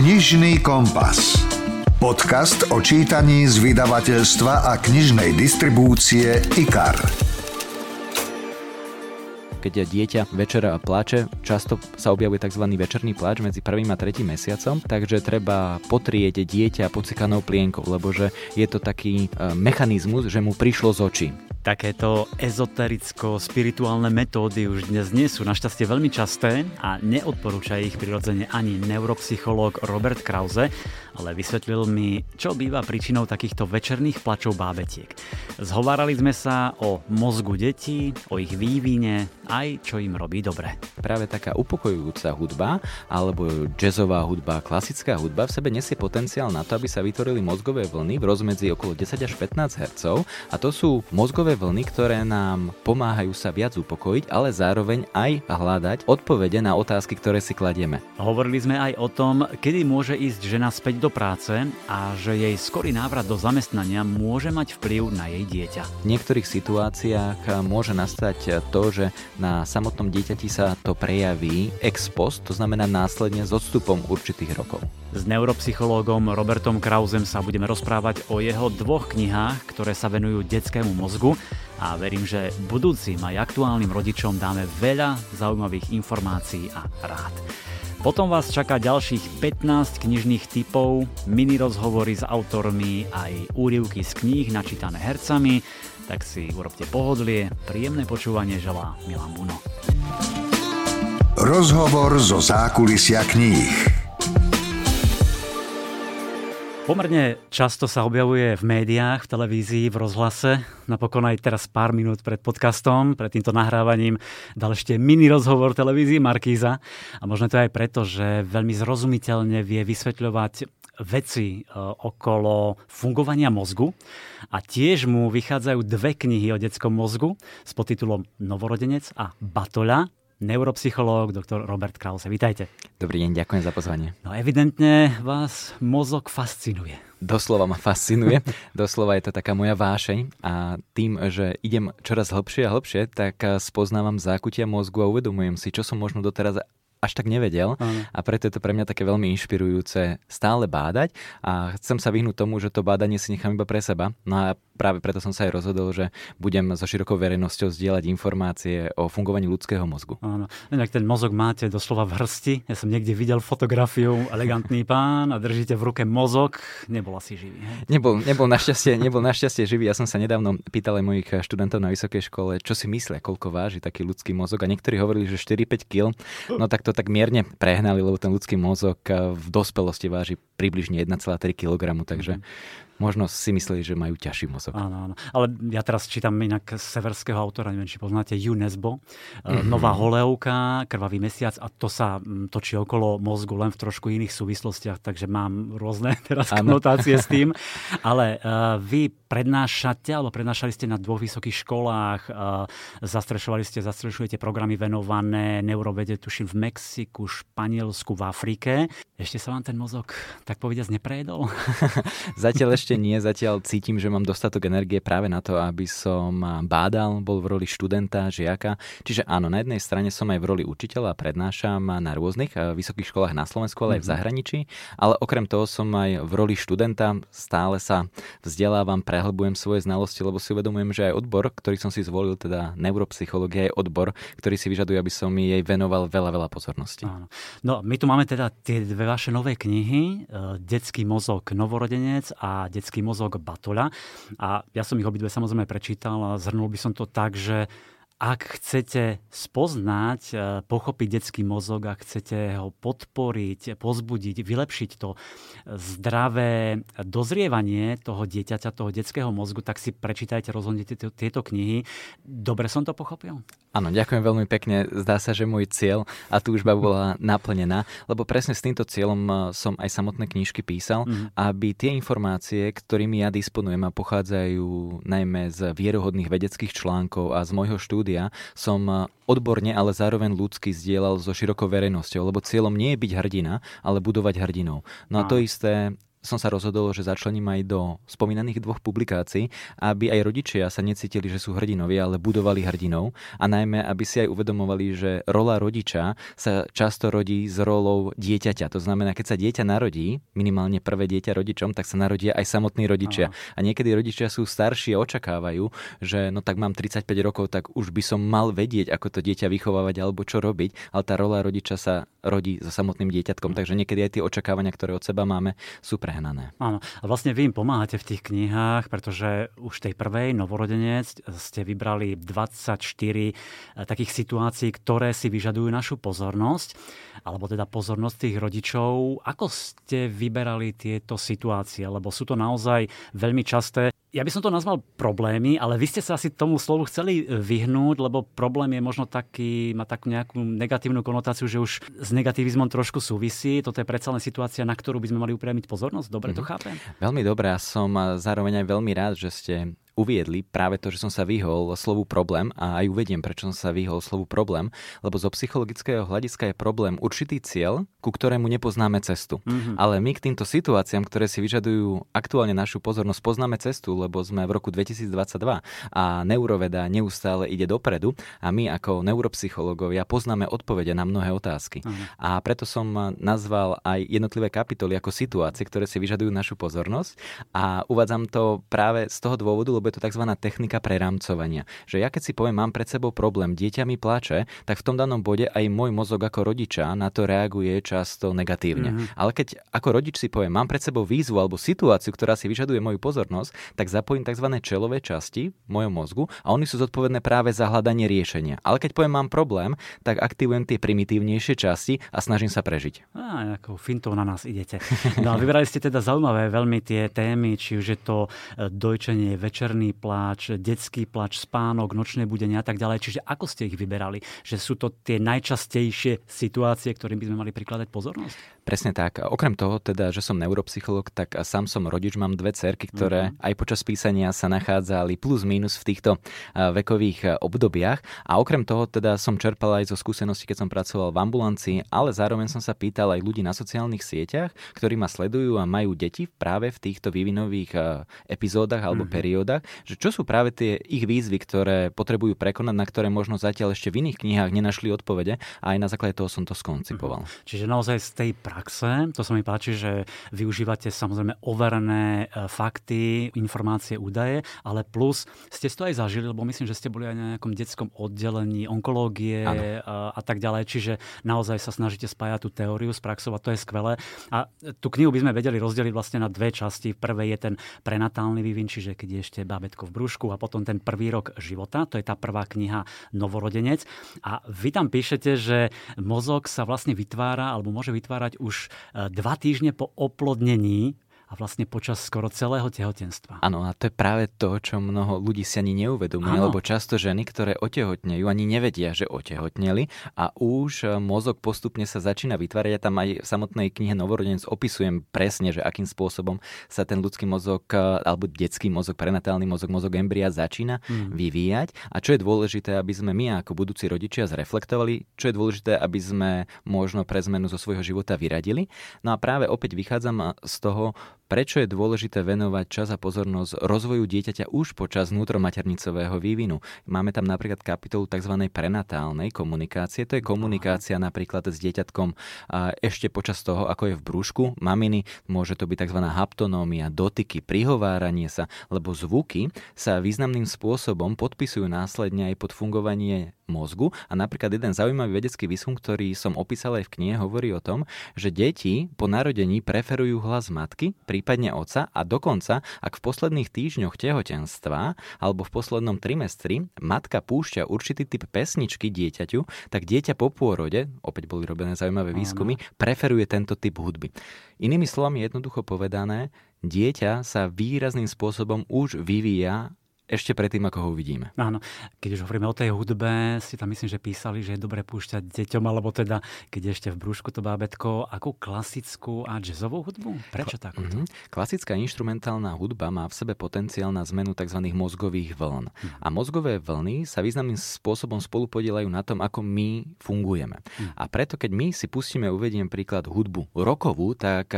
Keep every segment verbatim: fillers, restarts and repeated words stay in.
Knižný kompas. Podcast o čítaní z vydavateľstva a knižnej distribúcie IKAR. Keď je dieťa večera a pláče, často sa objavuje tzv. Večerný pláč medzi prvým a tretím mesiacom, takže treba potrieť dieťa pocikanou plienkou, lebo že je to taký mechanizmus, že mu prišlo z očí. Takéto ezotericko-spirituálne metódy už dnes nie sú našťastie veľmi časté a neodporúča ich prirodzene ani neuropsychológ Robert Krause, ale vysvetlil mi, čo býva príčinou takýchto večerných plačov bábetiek. Zhovárali sme sa o mozgu detí, o ich vývine, aj čo im robí dobre. Práve taká upokojujúca hudba, alebo jazzová hudba, klasická hudba v sebe nesie potenciál na to, aby sa vytvorili mozgové vlny v rozmedzi okolo desať až pätnásť hertzov, a to sú mozgové vlny, ktoré nám pomáhajú sa viac upokojiť, ale zároveň aj hľadať odpovede na otázky, ktoré si kladieme. Hovorili sme aj o tom, kedy môže ísť žena späť do práce a že jej skorý návrat do zamestnania môže mať vplyv na jej dieťa. V niektorých situáciách môže nastať to, že na samotnom dieťati sa to prejaví ex post, to znamená následne s odstupom určitých rokov. S neuropsychológom Robertom Krausem sa budeme rozprávať o jeho dvoch knihách, ktoré sa venujú detskému mozgu, a verím, že budúcim aj aktuálnym rodičom dáme veľa zaujímavých informácií a rád. Potom vás čaká ďalších pätnásť knižných tipov, mini rozhovory s autormi, aj úryvky z kníh načítané hercami, tak si urobte pohodlie, príjemné počúvanie želá Milan Buno. Rozhovor zo zákulisia kníh. Pomerne často sa objavuje v médiách, v televízii, v rozhlase. Napokon aj teraz pár minút pred podcastom, pred týmto nahrávaním dal ešte mini rozhovor televízii Markíza. A možno to aj preto, že veľmi zrozumiteľne vie vysvetľovať veci okolo fungovania mozgu. A tiež mu vychádzajú dve knihy o detskom mozgu s podtitulom Novorodenec a Batoľa. Neuropsychológ doktor Robert Krause. Vítajte. Dobrý deň, ďakujem za pozvanie. No evidentne vás mozog fascinuje. Doslova ma fascinuje. Doslova je to taká moja vášeň a tým, že idem čoraz hlbšie a hlbšie, tak spoznávam zákutia mozgu a uvedomujem si, čo som možno doteraz až tak nevedel, a preto je to pre mňa také veľmi inšpirujúce stále bádať a chcem sa vyhnúť tomu, že to bádanie si nechám iba pre seba. No a práve preto som sa aj rozhodol, že budem so širokou verejnosťou zdieľať informácie o fungovaní ľudského mozgu. Áno, inak ten mozog máte doslova v hrsti. Ja som niekde videl fotografiu, elegantný pán a držíte v ruke mozog. Nebol asi živý. Nebol, nebol našťastie, nebol našťastie živý. Ja som sa nedávno pýtal aj mojich študentov na vysokej škole, čo si myslia, koľko váži taký ľudský mozog, a niektorí hovorili, že štyri päť kilogramov. No tak to tak mierne prehnali, lebo ten ľudský mozog v dospelosti váži približne jeden celá tri kilograma, takže možno si mysleli, že majú ťažší mozog. Áno, áno. Ale ja teraz čítam inak severského autora, neviem, či poznáte, Nesbo, mm-hmm. Nová holevka, Krvavý mesiac, a to sa točí okolo mozgu len v trošku iných súvislostiach, takže mám rôzne teraz konotácie s tým. Ale uh, vy prednášate, alebo prednášali ste na dvoch vysokých školách, uh, zastrešovali ste, zastrešujete programy venované neurovede, tuším, v Mexiku, Španielsku, v Afrike. Ešte sa vám ten mozog, tak povediac, neprejedol? Zatiaľ ešte nie, zatiaľ cítim, že mám dostatok energie práve na to, aby som bádal, bol v roli študenta, žiaka. Čiže áno, na jednej strane som aj v roli učiteľa a prednášam na rôznych vysokých školách na Slovensku, ale aj v zahraničí, ale okrem toho som aj v roli študenta, stále sa vzdelávam, prehlbujem svoje znalosti, lebo si uvedomujem, že aj odbor, ktorý som si zvolil, teda neuropsychológia, je odbor, ktorý si vyžaduje, aby som jej venoval veľa, veľa pozornosti. Áno. No, my tu máme teda tie dve vaše nové knihy, Detský mozog novorodenec a Detský mozog Batoľa. A ja som ich obidve samozrejme prečítal a zhrnul by som to tak, že ak chcete spoznať, pochopiť detský mozog a chcete ho podporiť, pozbudiť, vylepšiť to zdravé dozrievanie toho dieťaťa, toho detského mozgu, tak si prečítajte rozhodne tieto, tieto knihy. Dobre som to pochopil? Áno, ďakujem veľmi pekne. Zdá sa, že môj cieľ a túžba bola naplnená, lebo presne s týmto cieľom som aj samotné knižky písal, mm. aby tie informácie, ktorými ja disponujem a pochádzajú najmä z vierohodných vedeckých článkov a z môjho štúdia, som odborne, ale zároveň ľudsky zdieľal so širokou verejnosťou, lebo cieľom nie je byť hrdina, ale budovať hrdinou. No a to isté som sa rozhodol, že začlením aj do spomínaných dvoch publikácií, aby aj rodičia sa necítili, že sú hrdinovia, ale budovali hrdinov a najmä, aby si aj uvedomovali, že rola rodiča sa často rodí s rolou dieťaťa. To znamená, keď sa dieťa narodí, minimálne prvé dieťa rodičom, tak sa narodia aj samotní rodičia. Aha. A niekedy rodičia sú starší a očakávajú, že no tak mám tridsaťpäť rokov, tak už by som mal vedieť, ako to dieťa vychovávať alebo čo robiť, ale tá rola rodiča sa rodí so samotným dieťatkom, takže niekedy aj tie očakávania, ktoré od seba máme, sú prehnané. Áno. A vlastne vy im pomáhate v tých knihách, pretože už tej prvej, Novorodenec, ste vybrali dvadsaťštyri takých situácií, ktoré si vyžadujú našu pozornosť, alebo teda pozornosť tých rodičov. Ako ste vyberali tieto situácie? Lebo sú to naozaj veľmi časté. Ja by som to nazval problémy, ale vy ste sa asi tomu slovu chceli vyhnúť, lebo problém je možno taký, má takú nejakú negatívnu konotáciu, že už s negativizmom trošku súvisí. Toto je predsa len situácia, na ktorú by sme mali upriamiť pozornosť. Dobre to chápem? Veľmi dobré. Ja som zároveň aj veľmi rád, že ste uviedli práve to, že som sa vyhol slovu problém a aj uvediem, prečo som sa vyhol slovu problém, lebo zo psychologického hľadiska je problém určitý cieľ, ku ktorému nepoznáme cestu. Mm-hmm. Ale my k týmto situáciám, ktoré si vyžadujú aktuálne našu pozornosť, poznáme cestu, lebo sme v roku dvetisícdvadsaťdva a neuroveda neustále ide dopredu a my ako neuropsychológovia poznáme odpovede na mnohé otázky. Mm-hmm. A preto som nazval aj jednotlivé kapitoly ako situácie, ktoré si vyžadujú našu pozornosť a uvádzam to práve z toho dôvodu, lebo je to tzv. Technika prerámcovania. Že ja keď si poviem, mám pred sebou problém, dieťa mi pláče, tak v tom danom bode aj môj mozog ako rodiča na to reaguje často negatívne. Mm-hmm. Ale keď ako rodič si poviem, mám pred sebou výzvu alebo situáciu, ktorá si vyžaduje moju pozornosť, tak zapojím tzv. Čelové časti mojho mozgu a oni sú zodpovedné práve za hľadanie riešenia. Ale keď poviem, mám problém, tak aktivujem tie primitívnejšie časti a snažím sa prežiť. Á, ako fintou na nás idete. No, vybrali ste teda zaujímavé veľmi tie témy, či už je to dojčenie, večerný pláč, detský pláč, spánok, nočné budenie a tak ďalej. Čiže ako ste ich vyberali? Že sú to tie najčastejšie situácie, ktorým by sme mali prikladať pozornosť? Presne tak. Okrem toho, teda, že som neuropsychológ, tak sám som rodič, mám dve dcerky, ktoré uh-huh. aj počas písania sa nachádzali plus mínus v týchto vekových obdobiach. A okrem toho teda som čerpal aj zo skúseností, keď som pracoval v ambulancii, ale zároveň som sa pýtal aj ľudí na sociálnych sieťach, ktorí ma sledujú a majú deti práve v týchto vývinových epizódach alebo uh-huh. periódach, že čo sú práve tie ich výzvy, ktoré potrebujú prekonať, na ktoré možno zatiaľ ešte v iných knihách nenašli odpovede a aj na základe toho som to skoncipoval. Mm. Čiže naozaj z tej praxe, to sa mi páči, že využívate samozrejme overené fakty, informácie, údaje, ale plus ste to aj zažili, lebo myslím, že ste boli aj na nejakom detskom oddelení onkológie a, a tak ďalej, čiže naozaj sa snažíte spájať tú teóriu s praxou a to je skvelé. A tú knihu by sme vedeli rozdeliť vlastne na dve časti. V prvej je ten prenatálny vývin, čiže keď je ešte bábätko v brúšku a potom ten prvý rok života, to je tá prvá kniha Novorodenec. A vy tam píšete, že mozog sa vlastne vytvára alebo môže vytvárať už dva týždne po oplodnení a vlastne počas skoro celého tehotenstva. Áno, a to je práve to, čo mnoho ľudí si ani neuvedomuje, lebo často ženy, ktoré otehotnejú, ani nevedia, že otehotneli a už mozog postupne sa začína vytvárať. Ja tam aj v samotnej knihe Novorodenec opisujem presne, že akým spôsobom sa ten ľudský mozog, alebo detský mozog, prenatálny mozog, mozog embria začína mm. vyvíjať. A čo je dôležité, aby sme my ako budúci rodičia zreflektovali, čo je dôležité, aby sme možno pre zmenu zo svojho života vyradili. No a práve opäť vychádzam z toho, prečo je dôležité venovať čas a pozornosť rozvoju dieťaťa už počas vnútromaternicového vývinu. Máme tam napríklad kapitolu tzv. Prenatálnej komunikácie. To je komunikácia napríklad s dieťatkom ešte počas toho, ako je v brúšku maminy. Môže to byť tzv. Haptonómia, dotyky, prihováranie sa, lebo zvuky sa významným spôsobom podpisujú následne aj pod fungovanie mozgu. A napríklad jeden zaujímavý vedecký výskum, ktorý som opísal aj v knihe, hovorí o tom, že deti po narodení preferujú hlas matky, prípadne otca a dokonca, ak v posledných týždňoch tehotenstva alebo v poslednom trimestri matka púšťa určitý typ pesničky dieťaťu, tak dieťa po pôrode, opäť boli robené zaujímavé výskumy, preferuje tento typ hudby. Inými slovami, jednoducho povedané, dieťa sa výrazným spôsobom už vyvíja ešte predtým, ako ho uvidíme. Áno. Keď už hovoríme o tej hudbe, si tam myslím, že písali, že je dobre púšťať deťom, alebo teda, keď ešte v brúšku to bábätko, akú klasickú a jazzovú hudbu? Prečo Kla- takúto? Mm-hmm. Klasická inštrumentálna hudba má v sebe potenciál na zmenu tzv. Mozgových vln. Mm-hmm. A mozgové vlny sa významným spôsobom spolupodielajú na tom, ako my fungujeme. Mm-hmm. A preto, keď my si pustíme, uvediem príklad hudbu rokovú, tak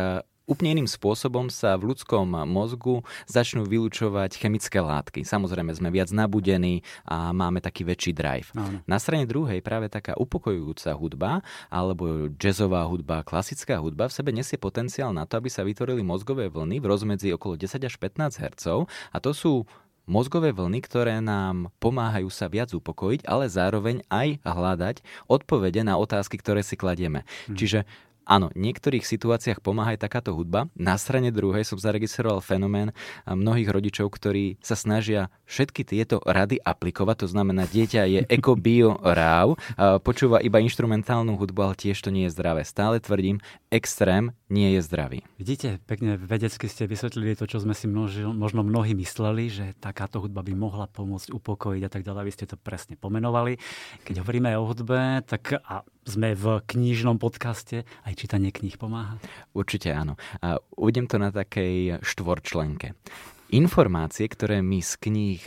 úplne iným spôsobom sa v ľudskom mozgu začnú vylučovať chemické látky. Samozrejme sme viac nabudení a máme taký väčší drive. Áno. Na strane druhej práve taká upokojujúca hudba alebo jazzová hudba, klasická hudba v sebe nesie potenciál na to, aby sa vytvorili mozgové vlny v rozmedzi okolo desať až pätnásť hertzov a to sú mozgové vlny, ktoré nám pomáhajú sa viac upokojiť, ale zároveň aj hľadať odpovede na otázky, ktoré si kladieme. Mm. Čiže áno, v niektorých situáciách pomáha aj takáto hudba. Na strane druhej som zaregistroval fenomén mnohých rodičov, ktorí sa snažia všetky tieto rady aplikovať. To znamená, dieťa je eko, bio, ráv, počúva iba inštrumentálnu hudbu, ale tiež to nie je zdravé. Stále tvrdím, extrém nie je zdravý. Vidíte, pekne vedecky ste vysvetlili to, čo sme si množil, možno mnohí mysleli, že takáto hudba by mohla pomôcť upokojiť a tak ďalej. Vy ste to presne pomenovali. Keď hovoríme o hudbe, tak a sme v knižnom podcaste, aj čítanie kníh pomáha? Určite áno. A uvedem to na takej štvorčlenke. Informácie, ktoré my z kníh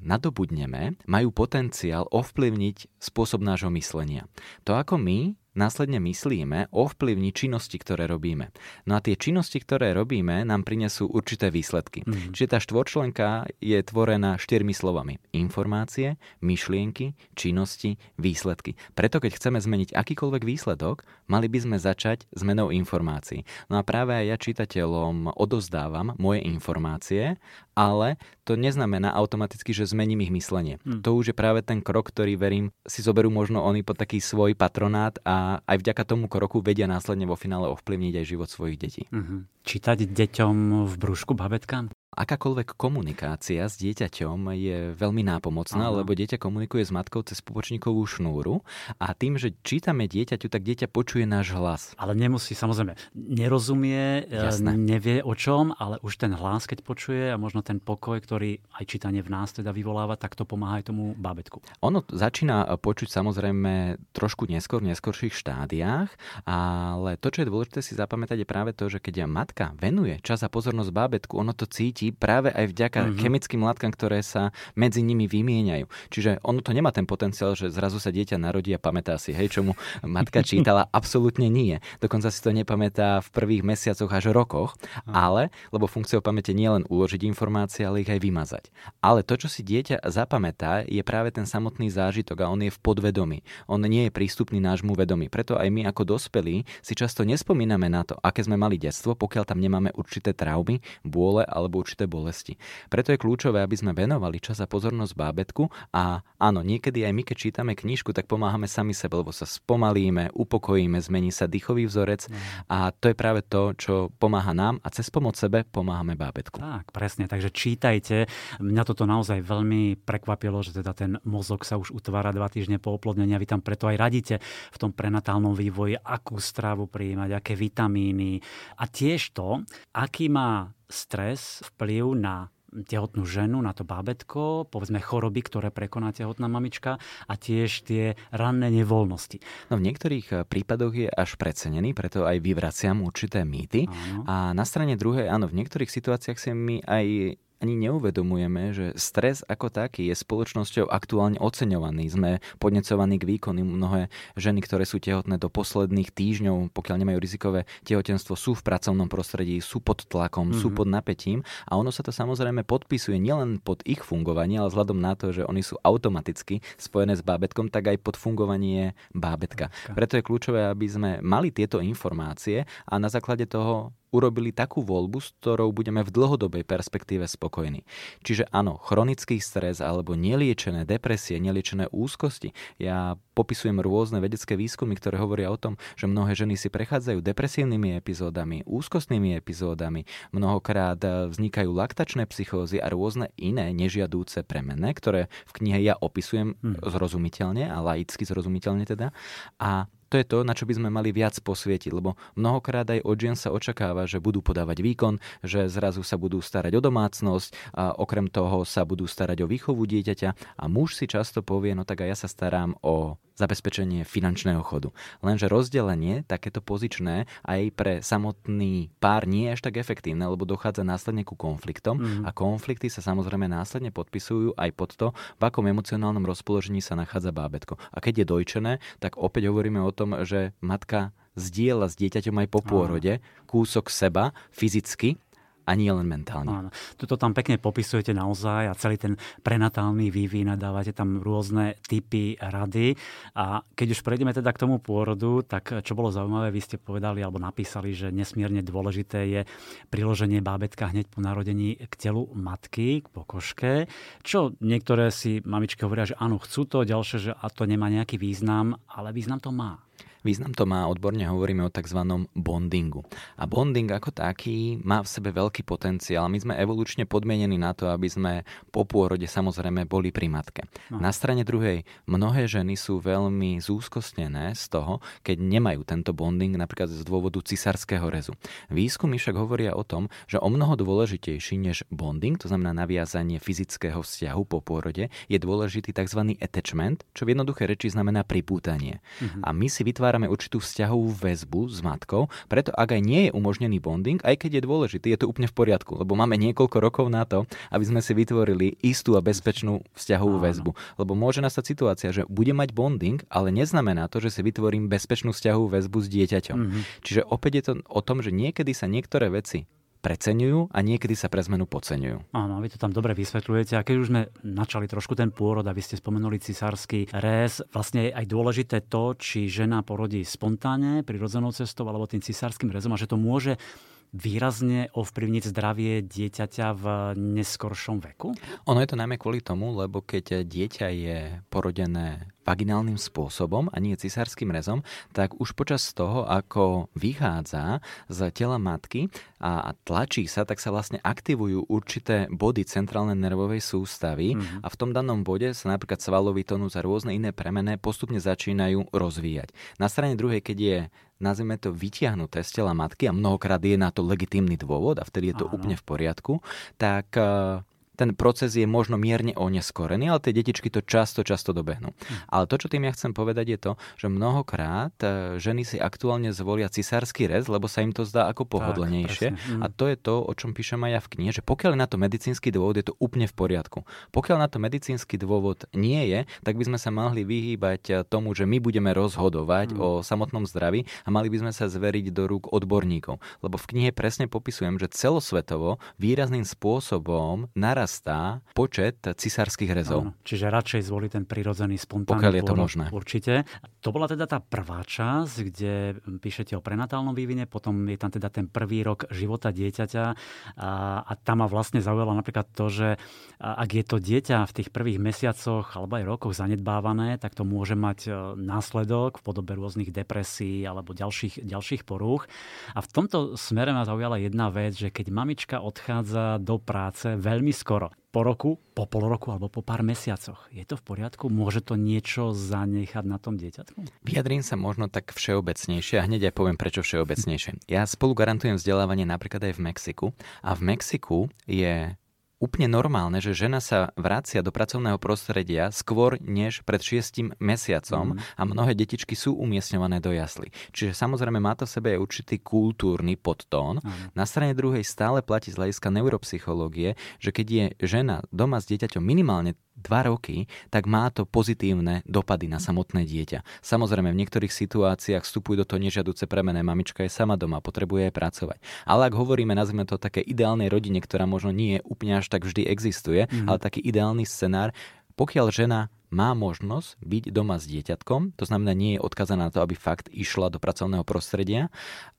nadobudneme, majú potenciál ovplyvniť spôsob nášho myslenia. To, ako my následne myslíme, ovplyvní činnosti, ktoré robíme. No a tie činnosti, ktoré robíme, nám prinesú určité výsledky. Mm. Čiže tá štvorčlenka je tvorená štyrmi slovami. Informácie, myšlienky, činnosti, výsledky. Preto, keď chceme zmeniť akýkoľvek výsledok, mali by sme začať zmenou informácií. No a práve aj ja čitateľom odozdávam moje informácie, ale to neznamená automaticky, že zmením ich myslenie. Mm. To už je práve ten krok, ktorý, verím, si zoberú možno oni pod taký svoj patronát a A aj vďaka tomu kroku vedia následne vo finále ovplyvniť aj život svojich detí. Uh-huh. Čítať deťom v brúšku babetkám? Akákoľvek komunikácia s dieťaťom je veľmi nápomocná, Aha. lebo dieťa komunikuje s matkou cez pupočníkovú šnúru a tým, že čítame dieťaťu, tak dieťa počuje náš hlas. Ale nemusí, samozrejme, nerozumie, Jasné. nevie o čom, ale už ten hlas, keď počuje a možno ten pokoj, ktorý aj čítanie v nás teda vyvoláva, tak to pomáha aj tomu bábätku. Ono začína počuť samozrejme trošku neskôr, v neskorších štádiách, ale to, čo je dôležité si zapamätať, je práve to, že keď matka venuje čas a pozornosť bábätku, ono to cíti práve aj vďaka mm-hmm. chemickým látkam, ktoré sa medzi nimi vymieňajú. Čiže ono to nemá ten potenciál, že zrazu sa dieťa narodí a pamätá si, hej, čo mu matka čítala, absolútne nie. Dokonca si to nepamätá v prvých mesiacoch až rokoch, ale, lebo funkciou pamäte nie len uložiť informácie, ale ich aj vymazať. Ale to, čo si dieťa zapamätá, je práve ten samotný zážitok a on je v podvedomí. On nie je prístupný nášmu vedomí. Preto aj my ako dospelí si často nespomíname na to, aké sme mali detstvo, pokiaľ tam nemáme určité traumy, bôle alebo určité bolesti. Preto je kľúčové, aby sme venovali čas a pozornosť bábätku a áno, niekedy aj my, keď čítame knižku, tak pomáhame sami sebe, lebo sa spomalíme, upokojíme, zmení sa dýchový vzorec a to je práve to, čo pomáha nám a cez pomoc sebe pomáhame bábätku. Tak, presne, takže čítajte. Mňa toto naozaj veľmi prekvapilo, že teda ten mozog sa už utvára dva týždne po oplodnení a vy tam preto aj radíte v tom prenatálnom vývoji, akú stravu prijímať, aké vitamíny a tiež to, aký má stres vplyv na tehotnú ženu, na to bábätko, povedzme choroby, ktoré prekoná tehotná mamička a tiež tie ranné nevoľnosti. No v niektorých prípadoch je až precenený, preto aj vyvraciam určité mýty. Áno. A na strane druhej, áno, v niektorých situáciách si my aj ani neuvedomujeme, že stres ako taký je spoločnosťou aktuálne oceňovaný. Sme podnecovaní k výkonu. Mnohé ženy, ktoré sú tehotné do posledných týždňov, pokiaľ nemajú rizikové tehotenstvo, sú v pracovnom prostredí, sú pod tlakom, mm-hmm. sú pod napätím a ono sa to samozrejme podpisuje nielen pod ich fungovanie, ale vzhľadom na to, že oni sú automaticky spojené s bábätkom, tak aj pod fungovanie bábätka. Okay. Preto je kľúčové, aby sme mali tieto informácie a na základe toho urobili takú voľbu, s ktorou budeme v dlhodobej perspektíve spokojní. Čiže áno, chronický stres alebo neliečené depresie, neliečené úzkosti. Ja popisujem rôzne vedecké výskumy, ktoré hovoria o tom, že mnohé ženy si prechádzajú depresívnymi epizódami, úzkostnými epizódami, mnohokrát vznikajú laktačné psychózy a rôzne iné nežiadúce premene, ktoré v knihe ja opisujem hmm. zrozumiteľne a laicky zrozumiteľne teda. A to je to, na čo by sme mali viac posvietiť, lebo mnohokrát aj od žien sa očakáva, že budú podávať výkon, že zrazu sa budú starať o domácnosť, a okrem toho sa budú starať o výchovu dieťaťa a muž si často povie, no tak aj ja sa starám o zabezpečenie finančného chodu. Lenže rozdelenie, takéto pozičné, aj pre samotný pár nie je až tak efektívne, lebo dochádza následne ku konfliktom mm-hmm. a konflikty sa samozrejme následne podpisujú aj pod to, v akom emocionálnom rozpoložení sa nachádza bábätko. A keď je dojčené, tak opäť hovoríme o tom, že matka zdieľa s dieťaťom aj po pôrode, kúsok seba fyzicky a nie len mentálne. Áno. Toto tam pekne popisujete naozaj a celý ten prenatálny vývin, dávate tam rôzne typy rady. A keď už prejdeme teda k tomu pôrodu, tak čo bolo zaujímavé, vy ste povedali alebo napísali, že nesmierne dôležité je priloženie bábätka hneď po narodení k telu matky, k pokožke. Čo niektoré si mamičky hovoria, že áno, chcú to, ďalšie, že a to nemá nejaký význam, ale význam to má. Význam to má, odborne hovoríme o tzv. Bondingu. A bonding ako taký má v sebe veľký potenciál. My sme evolučne podmienení na to, aby sme po pôrode samozrejme boli pri matke. No. Na strane druhej, mnohé ženy sú veľmi zúskostnené z toho, keď nemajú tento bonding napríklad z dôvodu cisárskeho rezu. Výskumy však hovoria o tom, že o mnoho dôležitejší než bonding, to znamená naviazanie fyzického vzťahu po pôrode, je dôležitý tzv. Attachment, čo v jednoduché reči znamená pripútanie. Mhm. A my si vytvárame určitú vzťahovú väzbu s matkou, preto ak aj nie je umožnený bonding, aj keď je dôležitý, je to úplne v poriadku, lebo máme niekoľko rokov na to, aby sme si vytvorili istú a bezpečnú vzťahovú väzbu. Lebo môže nastať situácia, že budem mať bonding, ale neznamená to, že si vytvorím bezpečnú vzťahovú väzbu s dieťaťom. Mm-hmm. Čiže opäť je to o tom, že niekedy sa niektoré veci preceňujú a niekedy sa pre zmenu podceňujú. Áno, vy to tam dobre vysvetľujete. A keď už sme načali trošku ten pôrod a vy ste spomenuli cisársky rez, vlastne je aj dôležité to, či žena porodí spontánne, prirodzenou cestou alebo tým cisárskym rezom a že to môže výrazne ovplyvniť zdravie dieťaťa v neskoršom veku? Ono je to najmä kvôli tomu, lebo keď dieťa je porodené vaginálnym spôsobom a nie cisárskym rezom, tak už počas toho, ako vychádza z tela matky a tlačí sa, tak sa vlastne aktivujú určité body centrálnej nervovej sústavy mm-hmm. a v tom danom bode sa napríklad svalový tónus a rôzne iné premené postupne začínajú rozvíjať. Na strane druhej, keď je nazvime to vytiahnuté z tela matky a mnohokrát je na to legitímny dôvod a vtedy je to Áno. úplne v poriadku, tak uh, ten proces je možno mierne oneskorený, ale tie detičky to často, často dobehnú. Hm. Ale to, čo tým ja chcem povedať, je to, že mnohokrát uh, ženy si aktuálne zvolia cisársky rez, lebo sa im to zdá ako pohodlnejšie. Tak, hm. A to je to, o čom píšem aj ja v knihe, že pokiaľ je na to medicínsky dôvod, je to úplne v poriadku. Pokiaľ na to medicínsky dôvod nie je, tak by sme sa mali vyhýbať tomu, že my budeme rozhodovať hm. o samotnom zdraví a mali by sme sa zveriť do rúk odborníkov. Lebo v knihe presne popisujem, že celosvetovo výrazným spôsobom naraz narastá počet cisárskych rezov. Áno, čiže radšej zvolí ten prirodzený spontánny pokiaľ je to možné. Určite. To bola teda tá prvá časť, kde píšete o prenatálnom vývine, potom je tam teda ten prvý rok života dieťaťa a, a tam ma vlastne zaujalo napríklad to, že ak je to dieťa v tých prvých mesiacoch alebo aj rokoch zanedbávané, tak to môže mať následok v podobe rôznych depresí alebo ďalších, ďalších porúch. A v tomto smere ma zaujala jedna vec, že keď mamička odchádza do práce veľmi skoro, po roku, po pol roku alebo po pár mesiacoch. Je to v poriadku? Môže to niečo zanechať na tom dieťatku? Vyjadrím sa možno tak všeobecnejšie a hneď aj poviem, prečo všeobecnejšie. Ja spolu garantujem vzdelávanie napríklad aj v Mexiku. A v Mexiku je úplne normálne, že žena sa vracia do pracovného prostredia skôr než pred šiestim mesiacom a mnohé detičky sú umiestňované do jasly. Čiže samozrejme má to v sebe aj určitý kultúrny podtón. Na strane druhej stále platí z hľadiska neuropsychológie, že keď je žena doma s dieťaťom minimálne dva roky, tak má to pozitívne dopady na samotné dieťa. Samozrejme, v niektorých situáciách vstupujú do toho nežiaduce premene. Mamička je sama doma, potrebuje aj pracovať. Ale ak hovoríme, nazvime to také ideálnej rodine, ktorá možno nie je úplne až tak vždy existuje, mm-hmm. ale taký ideálny scenár, pokiaľ žena má možnosť byť doma s dieťatkom, to znamená, nie je odkazaná na to, aby fakt išla do pracovného prostredia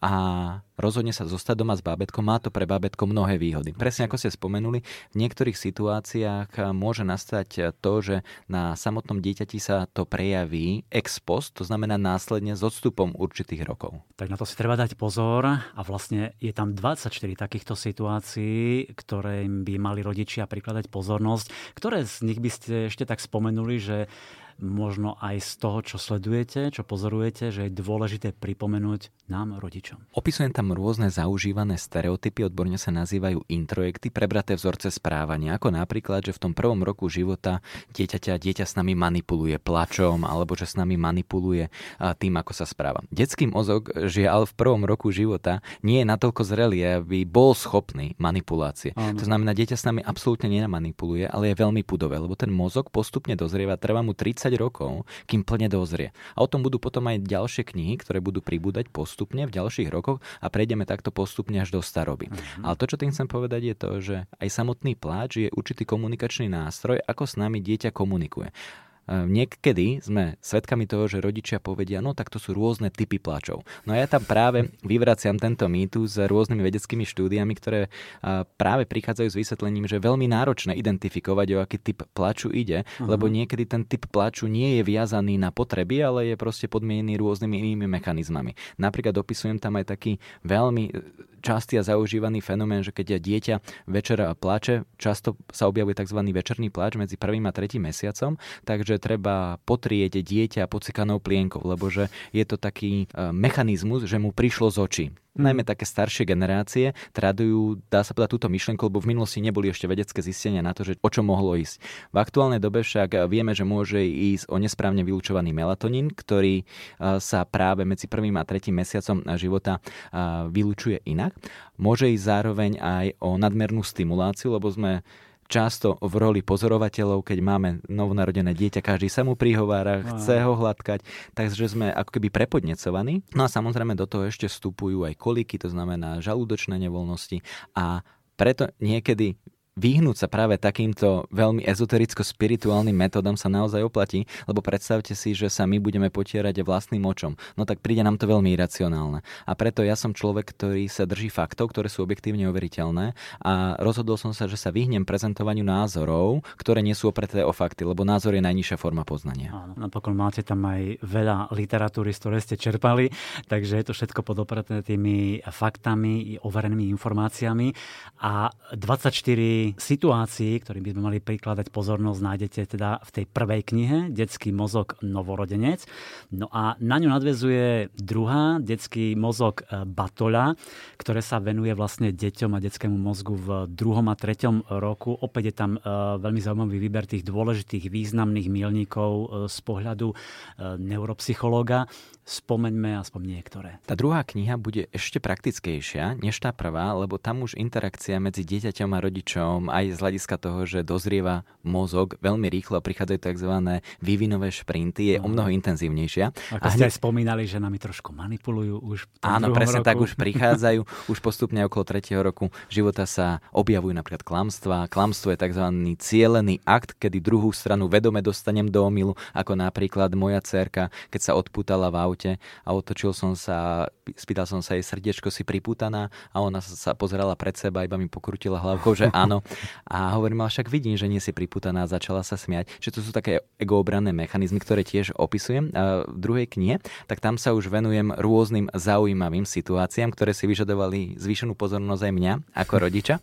a rozhodne sa zostať doma s bábätkom, má to pre bábätko mnohé výhody. Presne ako ste spomenuli, v niektorých situáciách môže nastať to, že na samotnom dieťati sa to prejaví ex post, to znamená následne s odstupom určitých rokov. Tak na to si treba dať pozor a vlastne je tam dvadsaťštyri takýchto situácií, ktoré by mali rodičia prikladať pozornosť. Ktoré z nich by ste ešte tak spomenuli, že možno aj z toho, čo sledujete, čo pozorujete, že je dôležité pripomenúť nám, rodičom. Opisujem tam rôzne zaužívané stereotypy, odborne sa nazývajú introjekty, prebraté vzorce správania, ako napríklad, že v tom prvom roku života dieťaťa, dieťa s nami manipuluje plačom, alebo že s nami manipuluje tým, ako sa správa. Detský mozog, žiaľ, v prvom roku života nie je natoľko zrelý, aby bol schopný manipulácie. Áno. To znamená, dieťa s nami absolútne nemanipuluje, ale je veľmi pudové, lebo ten mozog postupne dozrieva, trvá mu tridsať desať rokov, kým plne dozrie. A o tom budú potom aj ďalšie knihy, ktoré budú pribúdať postupne v ďalších rokoch a prejdeme takto postupne až do staroby. Mm-hmm. Ale to, čo tým chcem povedať, je to, že aj samotný pláč je určitý komunikačný nástroj, ako s nami dieťa komunikuje. Niekedy sme svedkami toho, že rodičia povedia, no tak to sú rôzne typy pláčov. No a ja tam práve vyvraciam tento mýtus s rôznymi vedeckými štúdiami, ktoré práve prichádzajú s vysvetlením, že je veľmi náročné identifikovať, o aký typ pláču ide, uh-huh. lebo niekedy ten typ pláču nie je viazaný na potreby, ale je proste podmienený rôznymi inými mechanizmami. Napríklad opisujem tam aj taký veľmi častý a zaužívaný fenomén, že keď dieťa večera pláče, často sa objavuje tzv. Večerný pláč medzi prvým a tretím mesiacom, takže treba potrieť dieťa pocikanou plienkou, lebo že je to taký mechanizmus, že mu prišlo z očí. Najmä také staršie generácie tradujú, dá sa povedať, túto myšlienku, lebo v minulosti neboli ešte vedecké zistenia na to, že o čo mohlo ísť. V aktuálnej dobe však vieme, že môže ísť o nesprávne vylúčovaný melatonín, ktorý sa práve medzi prvým a tretím mesiacom života vylúčuje inak. Môže ísť zároveň aj o nadmernú stimuláciu, lebo sme často v roli pozorovateľov, keď máme novonarodené dieťa, každý sa mu prihovára, chce ho hladkať, takže sme ako keby prepodnecovaní. No a samozrejme do toho ešte vstupujú aj koliky, to znamená žalúdočné nevoľnosti a preto niekedy vyhnúť sa práve takýmto veľmi ezotericko-spirituálnym metódam sa naozaj oplatí, lebo predstavte si, že sa my budeme potierať vlastným močom. No tak príde nám to veľmi iracionálne. A preto ja som človek, ktorý sa drží faktov, ktoré sú objektívne overiteľné a rozhodol som sa, že sa vyhnem prezentovaniu názorov, ktoré nie sú opreté o fakty, lebo názor je najnižšia forma poznania. Áno, napokon máte tam aj veľa literatúry, z ktoré ste čerpali, takže je to všetko podopreté tými faktami, overenými informáciami a dvadsaťštyri situácií, ktorým by sme mali prikladať pozornosť, nájdete teda v tej prvej knihe Detský mozog novorodenec. No a na ňu nadväzuje druhá, Detský mozog batoľa, ktoré sa venuje vlastne deťom a detskému mozgu v druhom a treťom roku. Opäť je tam veľmi zaujímavý výber tých dôležitých významných milníkov z pohľadu neuropsychológa. Spomeňme aspoň niektoré. Tá druhá kniha bude ešte praktickejšia než tá prvá, lebo tam už interakcia medzi dieťaťom a rodičom aj z hľadiska toho, že dozrieva mozog veľmi rýchlo a prichádzajú tzv. Vývinové šprinty, je o mnoho intenzívnejšia. Ako a ste hneď spomínali, že nami trošku manipulujú už v tom Áno, presne roku. Tak už prichádzajú, už postupne okolo tretieho roku života sa objavujú napríklad klamstvá. Klamstvo je tzv. Cielený akt, kedy druhú stranu vedome dostanem do omylu, ako napríklad moja dcérka, keď sa odpútala v aute a otočil som sa, spýtal som sa jej, srdiečko si pripútaná, a ona sa pozerala pred seba, iba mi pokrutila hlavkou, že áno. A hovorím, ale však vidím, že nie si priputaná, začala sa smiať. Čiže to sú také egoobranné mechanizmy, ktoré tiež opisujem v druhej knihe, tak tam sa už venujem rôznym zaujímavým situáciám, ktoré si vyžadovali zvýšenú pozornosť aj mňa ako rodiča.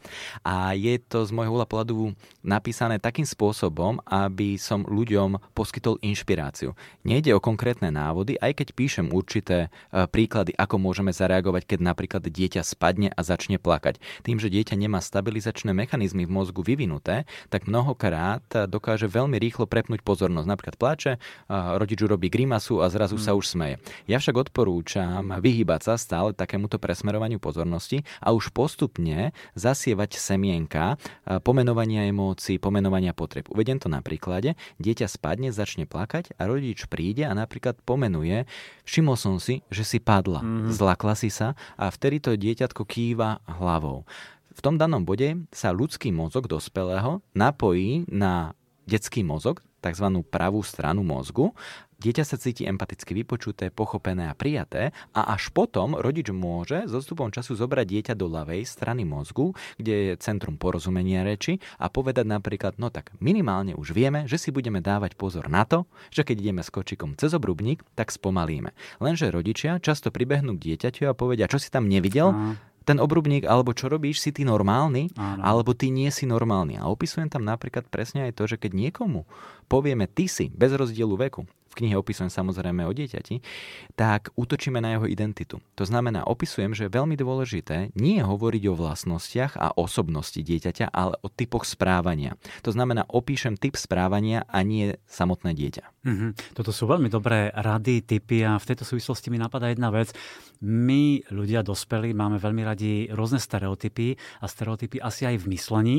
A je to z môjho uhla pohľadu napísané takým spôsobom, aby som ľuďom poskytol inšpiráciu. Nejde o konkrétne návody, aj keď píšem určité príklady, ako môžeme zareagovať, keď napríklad dieťa spadne a začne plakať. Tým, že dieťa nemá stabilizačné mechanizmy v mozgu vyvinuté, tak mnohokrát dokáže veľmi rýchlo prepnúť pozornosť. Napríklad pláče, rodič urobí grimasu a zrazu hmm. sa už smeje. Ja však odporúčam vyhýbať sa stále takémuto presmerovaniu pozornosti a už postupne zasievať semienka pomenovania emócií, pomenovania potrieb. Uvediem to na príklade. Dieťa spadne, začne plakať a rodič príde a napríklad pomenuje: všimol som si, že si padla, hmm. zlakla si sa, a vtedy to dieťatko kýva hlavou. V tom danom bode sa ľudský mozog dospelého napojí na detský mozog, tzv. Pravú stranu mozgu. Dieťa sa cíti empaticky vypočuté, pochopené a prijaté a až potom rodič môže s odstupom času zobrať dieťa do ľavej strany mozgu, kde je centrum porozumenia reči, a povedať napríklad, no tak minimálne už vieme, že si budeme dávať pozor na to, že keď ideme s kočikom cez obrubník, tak spomalíme. Lenže rodičia často pribehnú k dieťaťu a povedia, čo si tam nevidel, mm. ten obrubník, alebo čo robíš, si ty normálny, áno. alebo ty nie si normálny. A opisujem tam napríklad presne aj to, že keď niekomu povieme ty si, bez rozdielu veku, v knihe opisujem samozrejme o dieťati, tak útočíme na jeho identitu. To znamená, opisujem, že je veľmi dôležité nie hovoriť o vlastnostiach a osobnosti dieťaťa, ale o typoch správania. To znamená, opíšem typ správania a nie samotné dieťa. Mm-hmm. Toto sú veľmi dobré rady, tipy a v tejto súvislosti mi napadá jedna vec. My, ľudia dospelí, máme veľmi radi rôzne stereotypy a stereotypy asi aj v myslení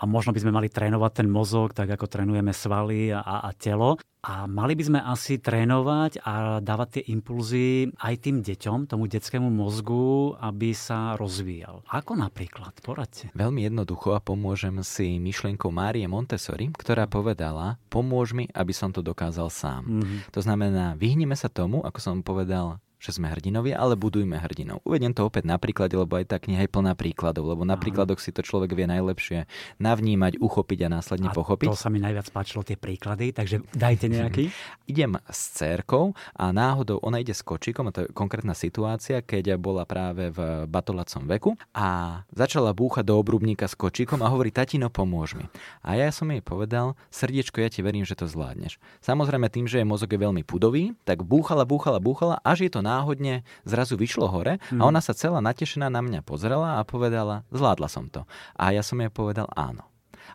a možno by sme mali trénovať ten mozog tak, ako trénujeme svaly a, a telo. A mali by sme asi trénovať a dávať tie impulzy aj tým deťom, tomu detskému mozgu, aby sa rozvíjal. Ako napríklad? Poradte. Veľmi jednoducho a pomôžem si myšlienkou Márie Montessori, ktorá povedala, pomôž mi, aby som to dokázal sám. Mm-hmm. To znamená, vyhnime sa tomu, ako som povedal, že sme hrdinovia, ale budujme hrdinov. Uvediem to opäť na príklade, lebo aj tá kniha je plná príkladov, lebo na Aha. príkladoch si to človek vie najlepšie navnímať, uchopiť a následne a pochopiť. To sa mi najviac páčilo, tie príklady, takže dajte nejaký. Idem s dcérkou a náhodou ona ide s kočíkom, a to je konkrétna situácia, keď bola práve v batolacom veku a začala búchať do obrubníka s kočíkom a hovorí, tatino, pomôž mi. A ja som jej povedal, srdiečko, ja ti verím, že to zvládneš. Samozrejme tým, že je mozog je veľmi pudový, tak búchala, búchala, búchala, až je to náhodne zrazu vyšlo hore a ona sa celá natešená na mňa pozrela a povedala, zvládla som to. A ja som jej povedal áno.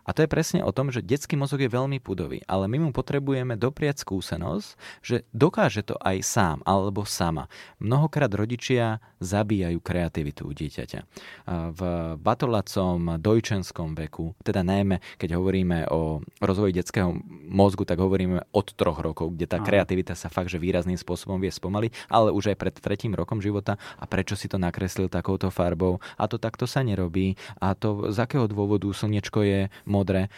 A to je presne o tom, že detský mozog je veľmi pudový, ale my mu potrebujeme dopriať skúsenosť, že dokáže to aj sám alebo sama. Mnohokrát rodičia zabíjajú kreativitu u dieťaťa. V batolacom, dojčenskom veku, teda najmä, keď hovoríme o rozvoji detského mozgu, tak hovoríme od troch rokov, kde tá kreativita sa fakt, že výrazným spôsobom vie spomaliť, ale už aj pred tretím rokom života a prečo si to nakreslil takouto farbou a to takto sa nerobí a to z akého dôvodu slnečko je modré.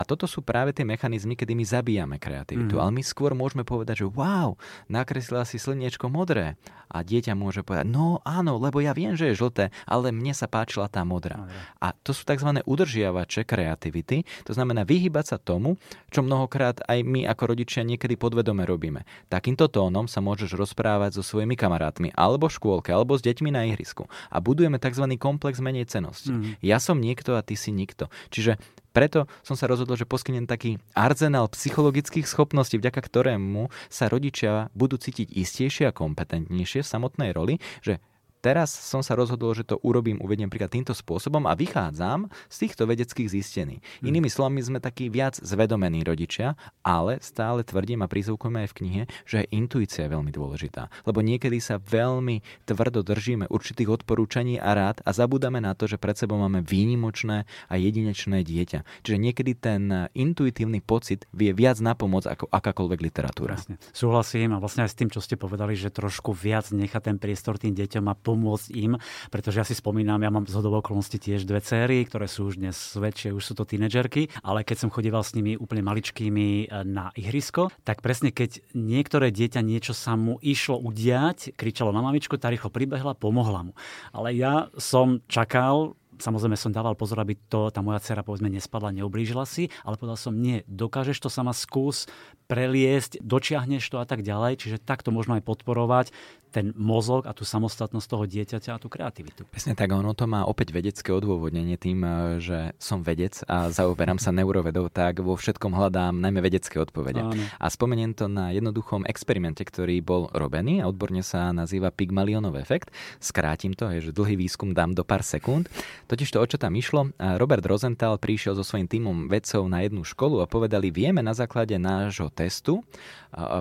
A toto sú práve tie mechanizmy, kedy my zabíjame kreativitu. Mm. Ale my skôr môžeme povedať, že wow, nakreslila si slniečko modré. A dieťa môže povedať, no áno, lebo ja viem, že je žlté, ale mne sa páčila tá modrá. Mm. A to sú tzv. Udržiavače kreativity. To znamená vyhýbať sa tomu, čo mnohokrát aj my ako rodičia niekedy podvedome robíme. Takýmto tónom sa môžeš rozprávať so svojimi kamarátmi, alebo v škôlke, alebo s deťmi na ihrisku. A budujeme tzv. Komplex menej cenosti. Mm. Ja som niekto a ty si nikto. Čiže preto som sa rozhodol, že poskytnem taký arzenál psychologických schopností, vďaka ktorému sa rodičia budú cítiť istejšie a kompetentnejšie v samotnej roli, že teraz som sa rozhodol, že to urobím, uvediem príklad týmto spôsobom a vychádzam z týchto vedeckých zistení. Inými slovami sme takí viac zvedomení rodičia, ale stále tvrdím a prizvukujeme aj v knihe, že intuícia je veľmi dôležitá. Lebo niekedy sa veľmi tvrdo držíme určitých odporúčaní a rád a zabúdame na to, že pred sebou máme výnimočné a jedinečné dieťa. Čiže niekedy ten intuitívny pocit vie viac napomôcť ako akákoľvek literatúra. Jasne. Súhlasím a vlastne aj s tým, čo ste povedali, že trošku viac nechá ten priestor tým deťom a pomôcť im, pretože ja si spomínam, ja mám zhodou okolností tiež dve céry, ktoré sú už dnes väčšie, už sú to tínedžerky, ale keď som chodíval s nimi úplne maličkými na ihrisko, tak presne keď niektoré dieťa niečo sa mu išlo udiať, kričalo na mamičku, tá rýchlo pribehla, pomohla mu. Ale ja som čakal, samozrejme som dával pozor, aby to tá moja dcera povedzme nespadla, neublížila si, ale povedal som, nie, dokážeš to sama, skús preliesť, dočiahneš to a tak ďalej, čiže takto možno aj podporovať ten mozog a tú samostatnosť toho dieťaťa a tú kreativitu. Presne tak, ono to má opäť vedecké odôvodnenie tým, že som vedec a zaoberám sa neurovedou, tak vo všetkom hľadám najmä vedecké odpovede. Áno. A spomeniem to na jednoduchom experimente, ktorý bol robený a odborne sa nazýva Pigmaliónov efekt. Skrátim to, je, že dlhý výskum dám do pár sekúnd. Totiž to, o čo tam išlo, Robert Rosenthal prišiel so svojím tímom vedcov na jednu školu a povedali, vieme na základe nášho testu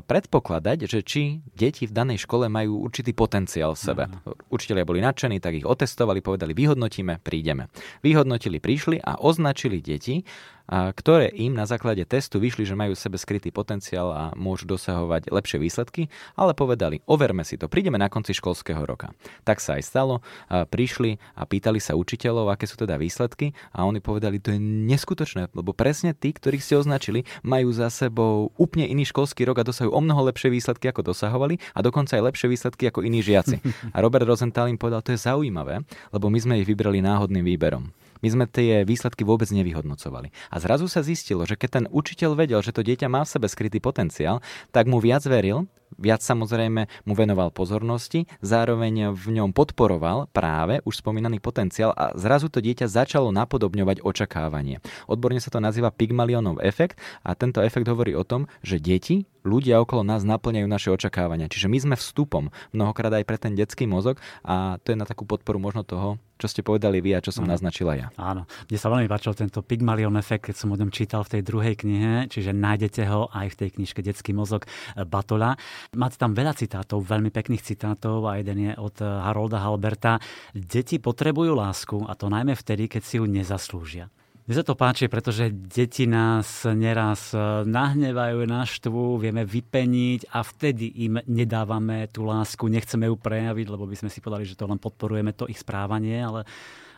predpokladať, že či deti v danej škole majú určitý potenciál v sebe. Učitelia boli nadšení, tak ich otestovali, povedali, vyhodnotíme, prídeme. Vyhodnotili, prišli a označili deti, ktoré im na základe testu vyšli, že majú v sebe skrytý potenciál a môžu dosahovať lepšie výsledky, ale povedali, overme si to, prídeme na konci školského roka. Tak sa aj stalo, prišli a pýtali sa učiteľov, aké sú teda výsledky a oni povedali, to je neskutočné, lebo presne tí, ktorých ste označili, majú za sebou úplne iný školský rok a dosahujú o mnoho lepšie výsledky, ako dosahovali a dokonca aj lepšie výsledky ako iní žiaci. A Robert Rosenthal im povedal, to je zaujímavé, lebo my sme ich vybrali náhodným výberom. My sme tie výsledky vôbec nevyhodnocovali. A zrazu sa zistilo, že keď ten učiteľ vedel, že to dieťa má v sebe skrytý potenciál, tak mu viac veril, viac samozrejme mu venoval pozornosti, zároveň v ňom podporoval práve už spomínaný potenciál a zrazu to dieťa začalo napodobňovať očakávanie. Odborne sa to nazýva Pigmaliónov efekt a tento efekt hovorí o tom, že deti, ľudia okolo nás naplňajú naše očakávania. Čiže my sme vstupom mnohokrát aj pre ten detský mozog a to je na takú podporu možno toho, čo ste povedali vy a čo som Aha. naznačila ja. Áno. Mne sa veľmi páčil tento Pigmalión efekt, keď som o ňom čítal v tej druhej knihe, čiže nájdete ho aj v tej knižke Detský mozog Batola. Máte tam veľa citátov, veľmi pekných citátov a jeden je od Harolda Halberta. Deti potrebujú lásku a to najmä vtedy, keď si ju nezaslúžia. Mne sa to páči, pretože deti nás neraz nahnevajú, naštvú, vieme vypeniť a vtedy im nedávame tú lásku, nechceme ju prejaviť, lebo by sme si povedali, že to len podporujeme, to ich správanie, ale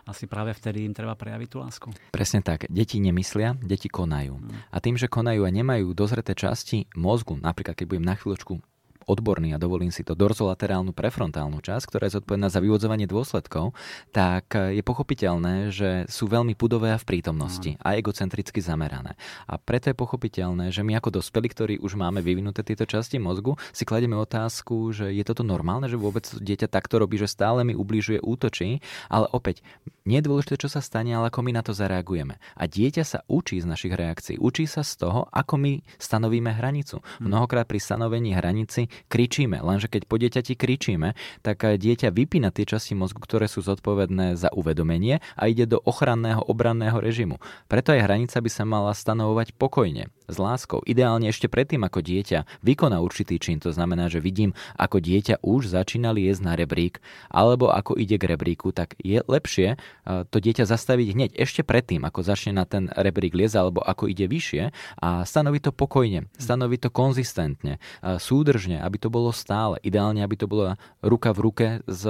asi práve vtedy im treba prejaviť tú lásku. Presne tak. Deti nemyslia, deti konajú. A tým, že konajú a nemajú dozreté časti mozgu, napríklad keď budem na chvíľočku odborný a dovolím si to dorzolaterálnu prefrontálnu časť, ktorá je zodpovedná za vyvodzovanie dôsledkov, tak je pochopiteľné, že sú veľmi pudové a v prítomnosti a egocentricky zamerané. A preto je pochopiteľné, že my ako dospelí, ktorí už máme vyvinuté tieto časti mozgu, si kladieme otázku, že je toto normálne, že vôbec dieťa takto robí, že stále mi ubližuje, útočí, ale opäť nie je dôležité, čo sa stane, ale ako my na to zareagujeme. A dieťa sa učí z našich reakcií, učí sa z toho, ako my stanovíme hranicu. Mnohokrát pri stanovení hranici kričíme, lenže keď po dieťati kričíme, tak dieťa vypína tie časti mozgu, ktoré sú zodpovedné za uvedomenie a ide do ochranného, obranného režimu. Preto aj hranica by sa mala stanovovať pokojne, s láskou. Ideálne ešte predtým, ako dieťa vykoná určitý čin, to znamená, že vidím, ako dieťa už začína liesť na rebrík, alebo ako ide k rebríku, tak je lepšie to dieťa zastaviť hneď ešte predtým, ako začne na ten rebrík liesť, alebo ako ide vyššie a stanoviť to pokojne, stanoviť to konzistentne, súdržne, aby to bolo stále. Ideálne, aby to bola ruka v ruke s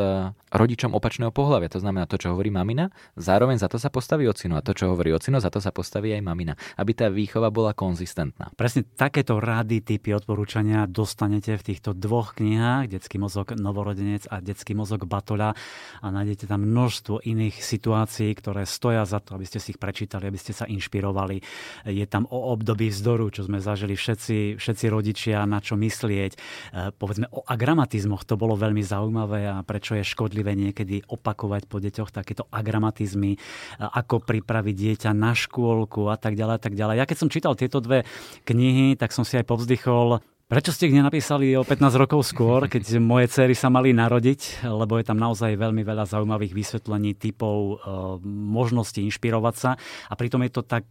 rodičom opačného pohlavia. To znamená, to, čo hovorí mamina, zároveň za to sa postaví ocino. A to, čo hovorí ocino, za to sa postaví aj mamina. Aby tá výchova bola konzistentná. Presne takéto rady, typy odporúčania dostanete v týchto dvoch knihách. Detský mozog novorodenec a Detský mozog batoľa. A nájdete tam množstvo iných situácií, ktoré stoja za to, aby ste si ich prečítali, aby ste sa inšpirovali. Je tam o období vzdoru, čo sme zažili všetci, všetci rodičia, na čo myslieť. Povedzme o agramatizmoch, to bolo veľmi zaujímavé a prečo je škodlivé niekedy opakovať po deťoch takéto agramatizmy, ako pripraviť dieťa na škôlku a tak ďalej a tak ďalej. Ja keď som čítal tieto dve knihy, tak som si aj povzdychol, prečo ste ich nenapísali o pätnásť rokov skôr, keď moje dcery sa mali narodiť, lebo je tam naozaj veľmi veľa zaujímavých vysvetlení, typov, možností inšpirovať sa a pritom je to tak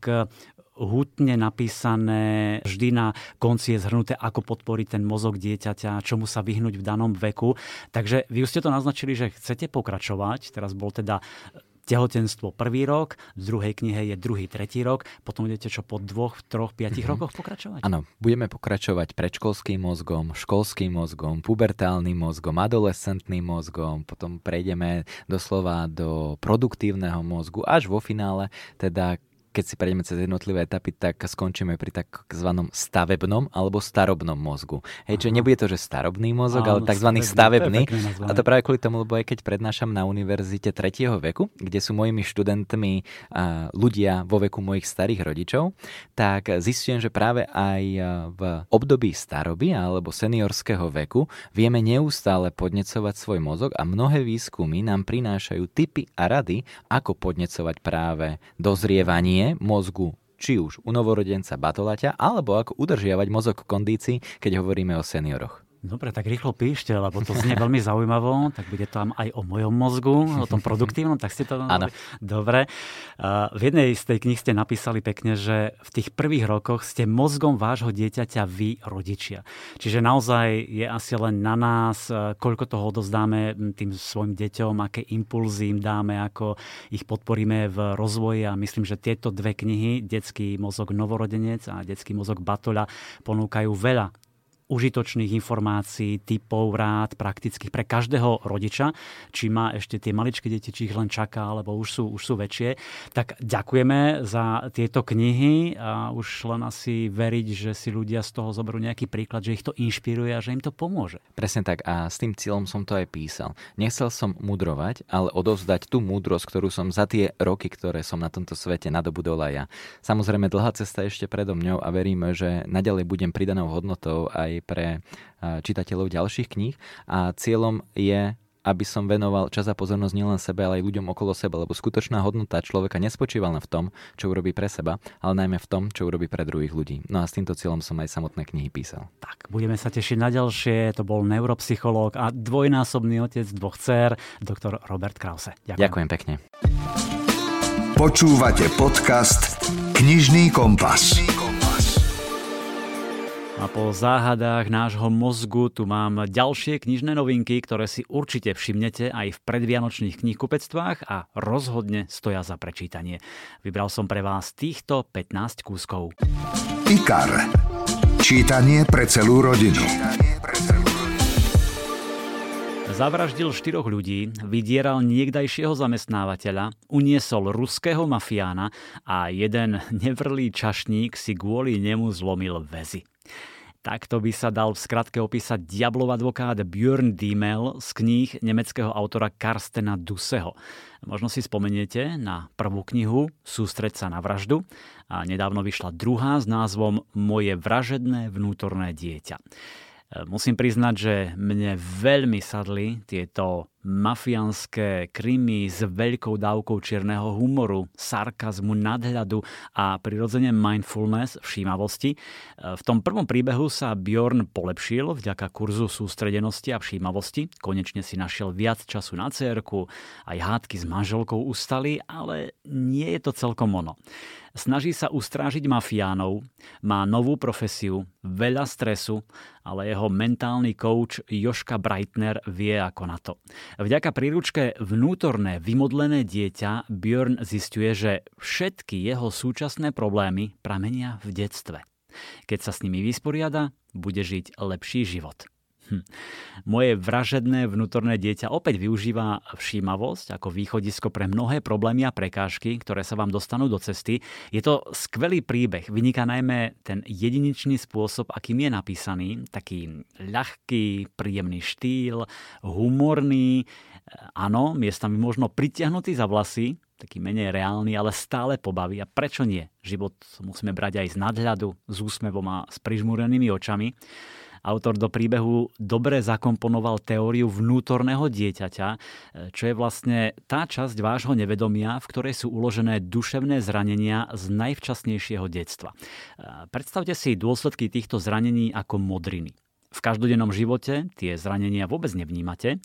hutne napísané, vždy na konci je zhrnuté, ako podporiť ten mozog dieťaťa, čomu sa vyhnúť v danom veku. Takže vy už ste to naznačili, že chcete pokračovať. Teraz bol teda tehotenstvo prvý rok, v druhej knihe je druhý, tretí rok, potom idete čo po dvoch, troch, piatich mm-hmm. rokoch pokračovať? Áno, budeme pokračovať predškolským mozgom, školským mozgom, pubertálnym mozgom, adolescentným mozgom, potom prejdeme doslova do produktívneho mozgu, až vo finále teda keď si prejdeme cez jednotlivé etapy, tak skončíme pri takzvanom stavebnom alebo starobnom mozgu. Hej, čo nebude to, že starobný mozog, áno, ale tzv. stavebný. A to práve kvôli tomu, lebo aj keď prednášam na univerzite tretieho veku, kde sú mojimi študentmi a, ľudia vo veku mojich starých rodičov, tak zistujem, že práve aj v období staroby alebo seniorského veku vieme neustále podnecovať svoj mozog a mnohé výskumy nám prinášajú tipy a rady, ako podnecovať práve dozrievanie mozgu, či už u novorodenca batolaťa, alebo ako udržiavať mozog v kondícii, keď hovoríme o senioroch. Dobre, tak rýchlo píšte, lebo to znie veľmi zaujímavo, tak bude tam aj o mojom mozgu, o tom produktívnom, tak ste to... Áno. Dobre. V jednej z tej knih ste napísali pekne, že v tých prvých rokoch ste mozgom vášho dieťaťa vy rodičia. Čiže naozaj je asi len na nás, koľko toho odovzdáme tým svojim deťom, aké impulzy im dáme, ako ich podporíme v rozvoji a myslím, že tieto dve knihy, Detský mozog novorodenec a Detský mozog batoľa, ponúkajú veľa užitočných informácií, typov, rád, praktických pre každého rodiča, či má ešte tie maličké deti, či ich len čaká, alebo už sú, už sú väčšie. Tak ďakujeme za tieto knihy a už len asi veriť, že si ľudia z toho zoberú nejaký príklad, že ich to inšpiruje a že im to pomôže. Presne tak a s tým cieľom som to aj písal. Nechcel som mudrovať, ale odovzdať tú múdrosť, ktorú som za tie roky, ktoré som na tomto svete nadobudol aj ja. Samozrejme dlhá cesta ešte predo mňou a veríme, že naďalej budem pridanou hodnotou aj pre čitateľov ďalších kníh a cieľom je, aby som venoval čas a pozornosť nielen sebe, ale aj ľuďom okolo seba, lebo skutočná hodnota človeka nespočíva len v tom, čo urobí pre seba, ale najmä v tom, čo urobí pre druhých ľudí. No a s týmto cieľom som aj samotné knihy písal. Tak, budeme sa tešiť na ďalšie. To bol neuropsychológ a dvojnásobný otec dvoch dcér, doktor Robert Krause. Ďakujem. Ďakujem pekne. Počúvate podcast Knižný kompas. A po záhadách nášho mozgu tu mám ďalšie knižné novinky, ktoré si určite všimnete aj v predvianočných knihkupectvách a rozhodne stoja za prečítanie. Vybral som pre vás týchto pätnásť kúskov. IKAR. Čítanie pre celú rodinu. Zavraždil štyroch ľudí, vydieral niekdajšieho zamestnávateľa, uniesol ruského mafiána a jeden nevrlý čašník si kvôli nemu zlomil väzy. Takto by sa dal v skratke opísať diablov advokát Björn Diemel z kníh nemeckého autora Karstena Duseho. Možno si spomeniete na prvú knihu Sústreď sa na vraždu a nedávno vyšla druhá s názvom Moje vražedné vnútorné dieťa. Musím priznať, že mne veľmi sadli tieto mafiánske krimi s veľkou dávkou čierneho humoru, sarkazmu, nadhľadu a prirodzene mindfulness, všímavosti. V tom prvom príbehu sa Bjorn polepšil vďaka kurzu sústredenosti a všímavosti. Konečne si našiel viac času na dcérku, aj hádky s manželkou ustali, ale nie je to celkom ono. Snaží sa ustrážiť mafiánov, má novú profesiu, veľa stresu, ale jeho mentálny coach Joška Breitner vie ako na to. Vďaka príručke Vnútorné vymodlené dieťa Björn zisťuje, že všetky jeho súčasné problémy pramenia v detstve. Keď sa s nimi vysporiada, bude žiť lepší život. Hm. Moje vražedné vnútorné dieťa opäť využíva všímavosť ako východisko pre mnohé problémy a prekážky, ktoré sa vám dostanú do cesty. Je to skvelý príbeh, vyniká najmä ten jedinečný spôsob, akým je napísaný, taký ľahký, príjemný štýl, humorný, áno, miestami možno pritiahnutý za vlasy, taký menej reálny, ale stále pobaví. A prečo nie? Život musíme brať aj z nadhľadu, s úsmevom a s prižmúrenými očami. Autor do príbehu dobre zakomponoval teóriu vnútorného dieťaťa, čo je vlastne tá časť vášho nevedomia, v ktorej sú uložené duševné zranenia z najvčasnejšieho detstva. Predstavte si dôsledky týchto zranení ako modriny. V každodennom živote tie zranenia vôbec nevnímate,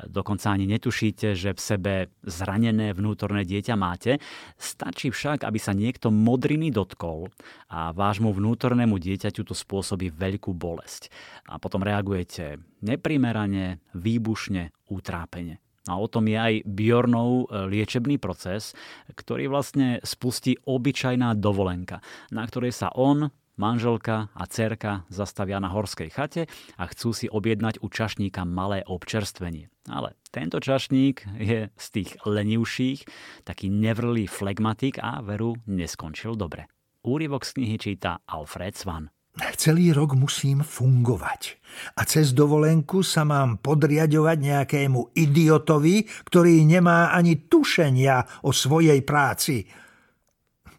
dokonca ani netušíte, že v sebe zranené vnútorné dieťa máte. Stačí však, aby sa niekto modriny dotkol a vášmu vnútornému dieťaťu to spôsobí veľkú bolesť. A potom reagujete neprimerane, výbušne, utrápene. A o tom je aj Bjornov liečebný proces, ktorý vlastne spustí obyčajná dovolenka, na ktorej sa on, manželka a dcerka zastavia na horskej chate a chcú si objednať u čašníka malé občerstvenie. Ale tento čašník je z tých lenivších, taký nevrlý flegmatik a veru neskončil dobre. Úryvok z knihy číta Alfred Svan. Celý rok musím fungovať a cez dovolenku sa mám podriadovať nejakému idiotovi, ktorý nemá ani tušenia o svojej práci.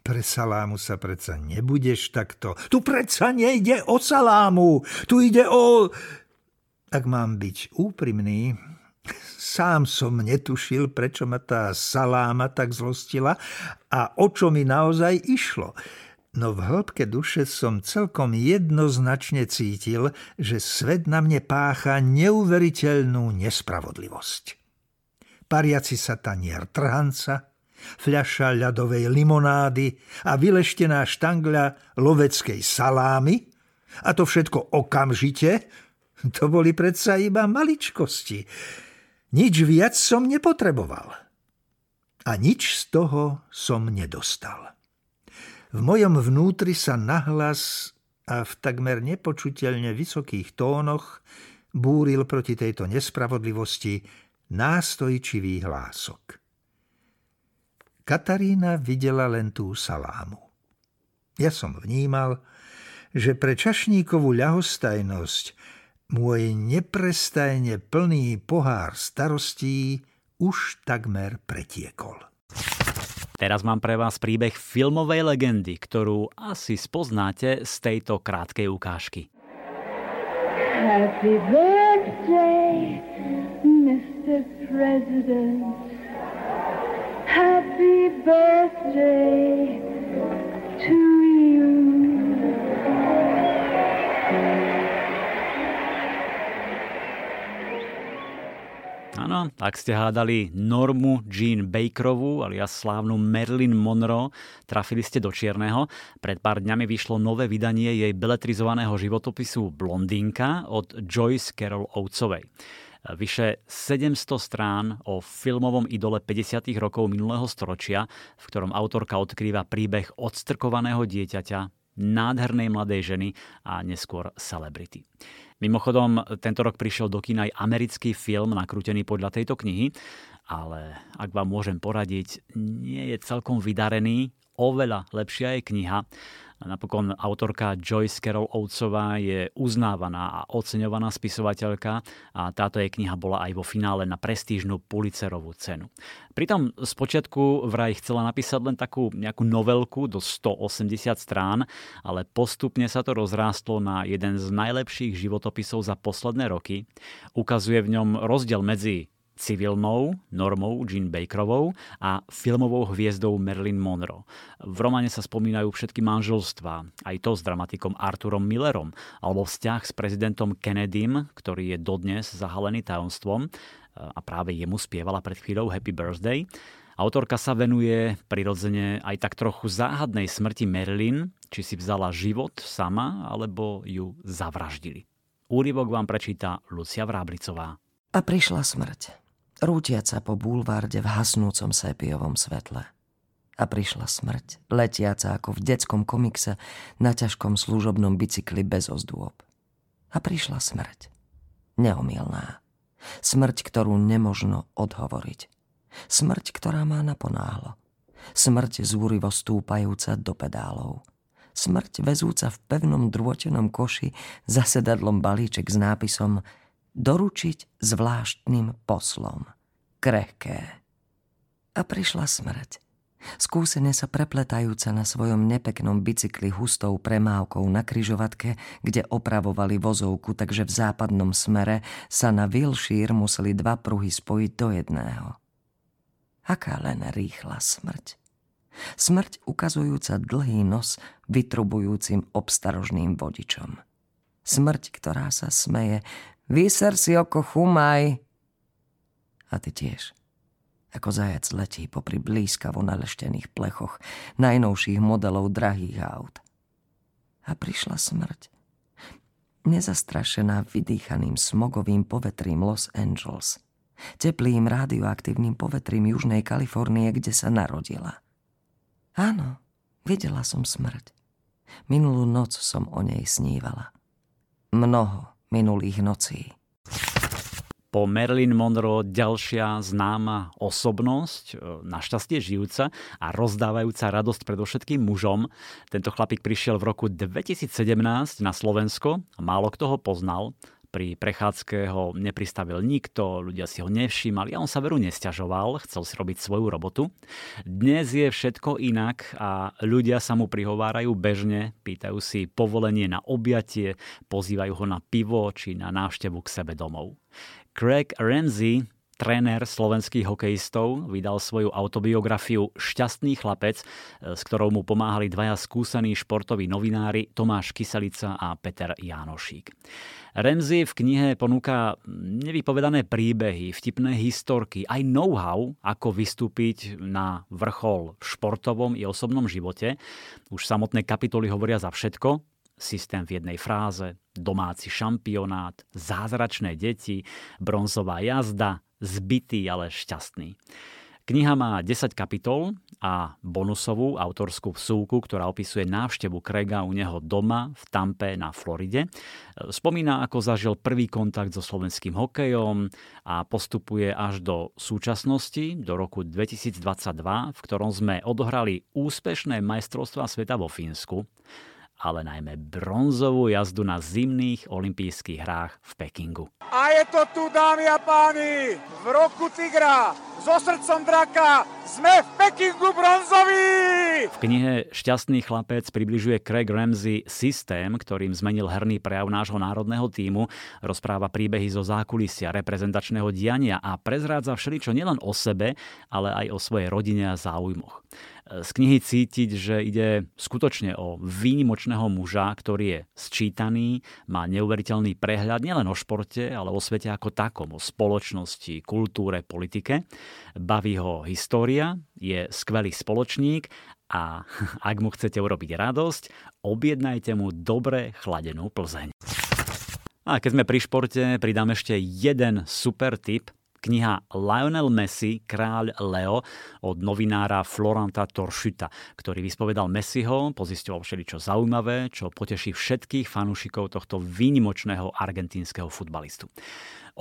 Pre salámu sa predsa nebudeš takto. Tu predsa nejde o salámu. Tu ide o... Ak mám byť úprimný, sám som netušil, prečo ma tá saláma tak zlostila a o čo mi naozaj išlo. No v hĺbke duše som celkom jednoznačne cítil, že svet na mne pácha neuveriteľnú nespravodlivosť. Pariaci sa tanier trhanca, fľaša ľadovej limonády a vyleštená štangľa loveckej salámy, a to všetko okamžite, to boli predsa iba maličkosti. Nič viac som nepotreboval. A nič z toho som nedostal. V mojom vnútri sa nahlas a v takmer nepočuteľne vysokých tónoch búril proti tejto nespravodlivosti nástojčivý hlások. Katarína videla len tú salámu. Ja som vnímal, že pre čašníkovú ľahostajnosť môj neprestajne plný pohár starostí už takmer pretiekol. Teraz mám pre vás príbeh filmovej legendy, ktorú asi spoznáte z tejto krátkej ukážky. Happy birthday, mister President. Happy birthday to you. Áno, Krona, ak ste hádali Normu Jean Bakerovú alias slávnu Marilyn Monroe, trafili ste do čierneho. Pred pár dňami vyšlo nové vydanie jej beletrizovaného životopisu Blondínka od Joyce Carol Oatesovej. Vyše sedemsto strán o filmovom idole päťdesiatych rokov minulého storočia, v ktorom autorka odkrýva príbeh odstrkovaného dieťaťa, nádhernej mladej ženy a neskôr celebrity. Mimochodom, tento rok prišiel do kína aj americký film nakrútený podľa tejto knihy, ale ak vám môžem poradiť, nie je celkom vydarený, oveľa lepšia je kniha. Napokon autorka Joyce Carol Oatesová je uznávaná a oceňovaná spisovateľka a táto jej kniha bola aj vo finále na prestížnu Pulitzerovú cenu. Pritom spočiatku vraj chcela napísať len takú nejakú novelku do stoosemdesiat strán, ale postupne sa to rozrástlo na jeden z najlepších životopisov za posledné roky. Ukazuje v ňom rozdiel medzi civilnou Normou Jean Bakerovou a filmovou hviezdou Marilyn Monroe. V románe sa spomínajú všetky manželstvá, aj to s dramatikom Arturom Millerom, alebo vzťah s prezidentom Kennedym, ktorý je dodnes zahalený tajomstvom a práve jemu spievala pred chvíľou Happy Birthday. Autorka sa venuje prirodzene aj tak trochu záhadnej smrti Marilyn, či si vzala život sama, alebo ju zavraždili. Úryvok vám prečíta Lucia Vráblicová. A prišla smrť. Rútiať sa po bulvárde v hasnúcom sépiovom svetle. A prišla smrť, letiaca ako v detskom komikse na ťažkom služobnom bicykli bez ozdôb. A prišla smrť. Neomylná. Smrť, ktorú nemožno odhovoriť. Smrť, ktorá má naponáhlo. Smrť zúrivo stúpajúca do pedálov. Smrť vezúca v pevnom drôtenom koši za sedadlom balíček s nápisom doručiť zvláštnym poslom. Krehké. A prišla smrť. Skúsene sa prepletajúca na svojom nepeknom bicykli hustou premávkou na križovatke, kde opravovali vozovku, takže v západnom smere sa na Wilshire museli dva pruhy spojiť do jedného. Aká len rýchla smrť. Smrť ukazujúca dlhý nos vytrubujúcim obstarožným vodičom. Smrť, ktorá sa smeje, vyser si oko, chumaj. A ty tiež. Ako zajac letí popri blízkavo naleštených plechoch najnovších modelov drahých aut. A prišla smrť. Nezastrašená vydýchaným smogovým povetrím Los Angeles. Teplým radioaktívnym povetrím Južnej Kalifornie, kde sa narodila. Áno, videla som smrť. Minulú noc som o nej snívala. Mnoho minulých nocí. Po Marilyn Monroe ďalšia známa osobnosť, našťastie žijúca a rozdávajúca radosť predovšetkým mužom. Tento chlapík prišiel v roku dvetisícsedemnásť na Slovensko a málo kto ho poznal. Pri prechádzke ho nepristavil nikto, ľudia si ho nevšímali a on sa veru nesťažoval, chcel si robiť svoju robotu. Dnes je všetko inak a ľudia sa mu prihovárajú bežne, pýtajú si povolenie na objatie, pozývajú ho na pivo či na návštevu k sebe domov. Craig Ramsay, tréner slovenských hokejistov, vydal svoju autobiografiu Šťastný chlapec, s ktorou mu pomáhali dvaja skúsení športoví novinári Tomáš Kyselica a Peter Jánošík. Ramsay v knihe ponúka nevypovedané príbehy, vtipné historky, aj know-how, ako vystúpiť na vrchol v športovom i osobnom živote. Už samotné kapitoly hovoria za všetko. Systém v jednej fráze, domáci šampionát, zázračné deti, bronzová jazda, zbitý, ale šťastný. Kniha má desať kapitol a bonusovú autorskú vsúku, ktorá opisuje návštevu Craiga u neho doma v Tampe na Floride. Spomína, ako zažil prvý kontakt so slovenským hokejom a postupuje až do súčasnosti, do roku dvetisícdvadsaťdva, v ktorom sme odohrali úspešné majstrovstvá sveta vo Fínsku, ale najmä bronzovú jazdu na zimných olympijských hrách v Pekingu. A je to tu, dámy a páni, v roku tigra, so srdcom draka, sme v Pekingu bronzoví! V knihe Šťastný chlapec približuje Craig Ramsay systém, ktorým zmenil herný prejav nášho národného tímu, rozpráva príbehy zo zákulisia reprezentačného diania a prezrádza všeličo nielen o sebe, ale aj o svojej rodine a záujmoch. z knihy cítiť, že ide skutočne o výnimočného muža, ktorý je sčítaný, má neuveriteľný prehľad nielen o športe, ale o svete ako takom, o spoločnosti, kultúre, politike. Baví ho história, je skvelý spoločník a ak mu chcete urobiť radosť, objednajte mu dobre chladenú Plzeň. A keď sme pri športe, pridám ešte jeden super tip. Kniha Lionel Messi, Kráľ Leo od novinára Floranta Torchuta, ktorý vyspovedal Messiho, pozisťoval všeličo zaujímavé, čo poteší všetkých fanúšikov tohto výnimočného argentínskeho futbalistu.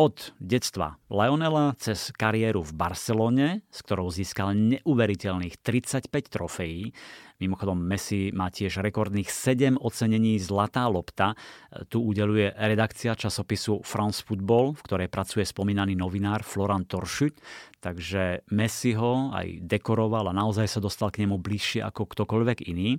Od detstva Lionela cez kariéru v Barcelone, s ktorou získal neuveriteľných tridsaťpäť trofejí. Mimochodom, Messi má tiež rekordných sedem ocenení Zlatá lopta. Tu udeľuje redakcia časopisu France Football, v ktorej pracuje spomínaný novinár Florant Torchut. Takže Messi ho aj dekoroval a naozaj sa dostal k nemu bližšie ako ktokoľvek iný.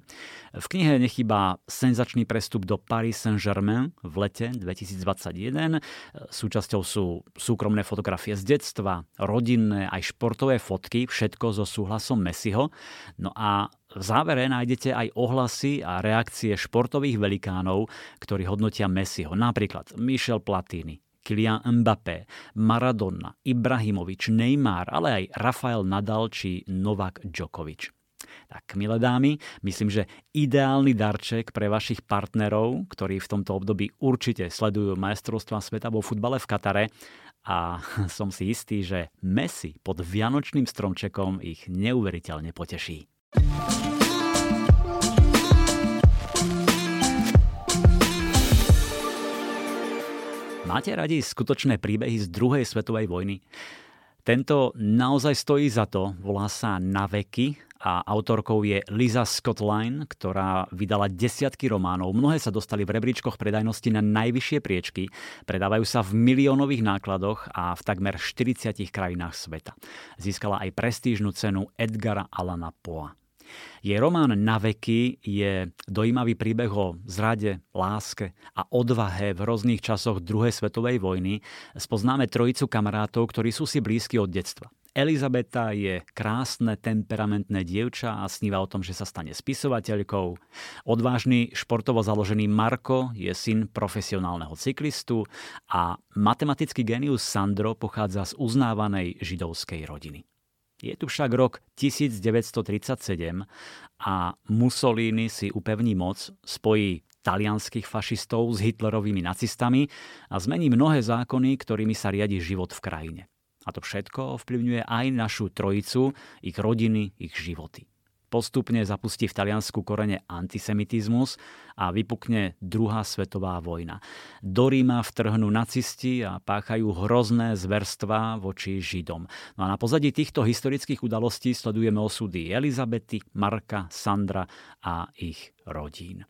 V knihe nechýba senzačný prestup do Paris Saint-Germain v lete dvetisícdvadsaťjeden. Súčasťou sú súkromné fotografie z detstva, rodinné aj športové fotky, všetko so súhlasom Messiho. No a v závere nájdete aj ohlasy a reakcie športových velikánov, ktorí hodnotia Messiho, napríklad Michel Platini, Kylian Mbappé, Maradona, Ibrahimovič, Neymar, ale aj Rafael Nadal či Novak Djokovič. Tak, milé dámy, myslím, že ideálny darček pre vašich partnerov, ktorí v tomto období určite sledujú majstrovstvá sveta vo futbale v Katare, a som si istý, že Messi pod vianočným stromčekom ich neuveriteľne poteší. Máte radi skutočné príbehy z druhej svetovej vojny? Tento naozaj stojí za to, volá sa Na veky a autorkou je Lisa Scottline, ktorá vydala desiatky románov. Mnohé sa dostali v rebríčkoch predajnosti na najvyššie priečky, predávajú sa v miliónových nákladoch a v takmer štyridsiatich krajinách sveta. Získala aj prestížnu cenu Edgara Alana Poa. Jej román Na veky je dojímavý príbeh o zrade, láske a odvahe v hrozných časoch druhej svetovej vojny. Spoznáme trojicu kamarátov, ktorí sú si blízki od detstva. Elizabeta je krásne, temperamentné dievča a sníva o tom, že sa stane spisovateľkou. Odvážny, športovo založený Marko je syn profesionálneho cyklistu a matematický génius Sandro pochádza z uznávanej židovskej rodiny. Je tu však rok devätnásť tridsaťsedem a Mussolini si upevní moc, spojí talianských fašistov s hitlerovými nacistami a zmení mnohé zákony, ktorými sa riadi život v krajine. A to všetko ovplyvňuje aj našu trojicu, ich rodiny, ich životy. Postupne zapustí v Taliansku korene antisemitizmus a vypukne druhá svetová vojna. Do Ríma vtrhnú nacisti a páchajú hrozné zverstvá voči Židom. No a na pozadí týchto historických udalostí sledujeme osudy Elizabety, Marka, Sandra a ich rodín.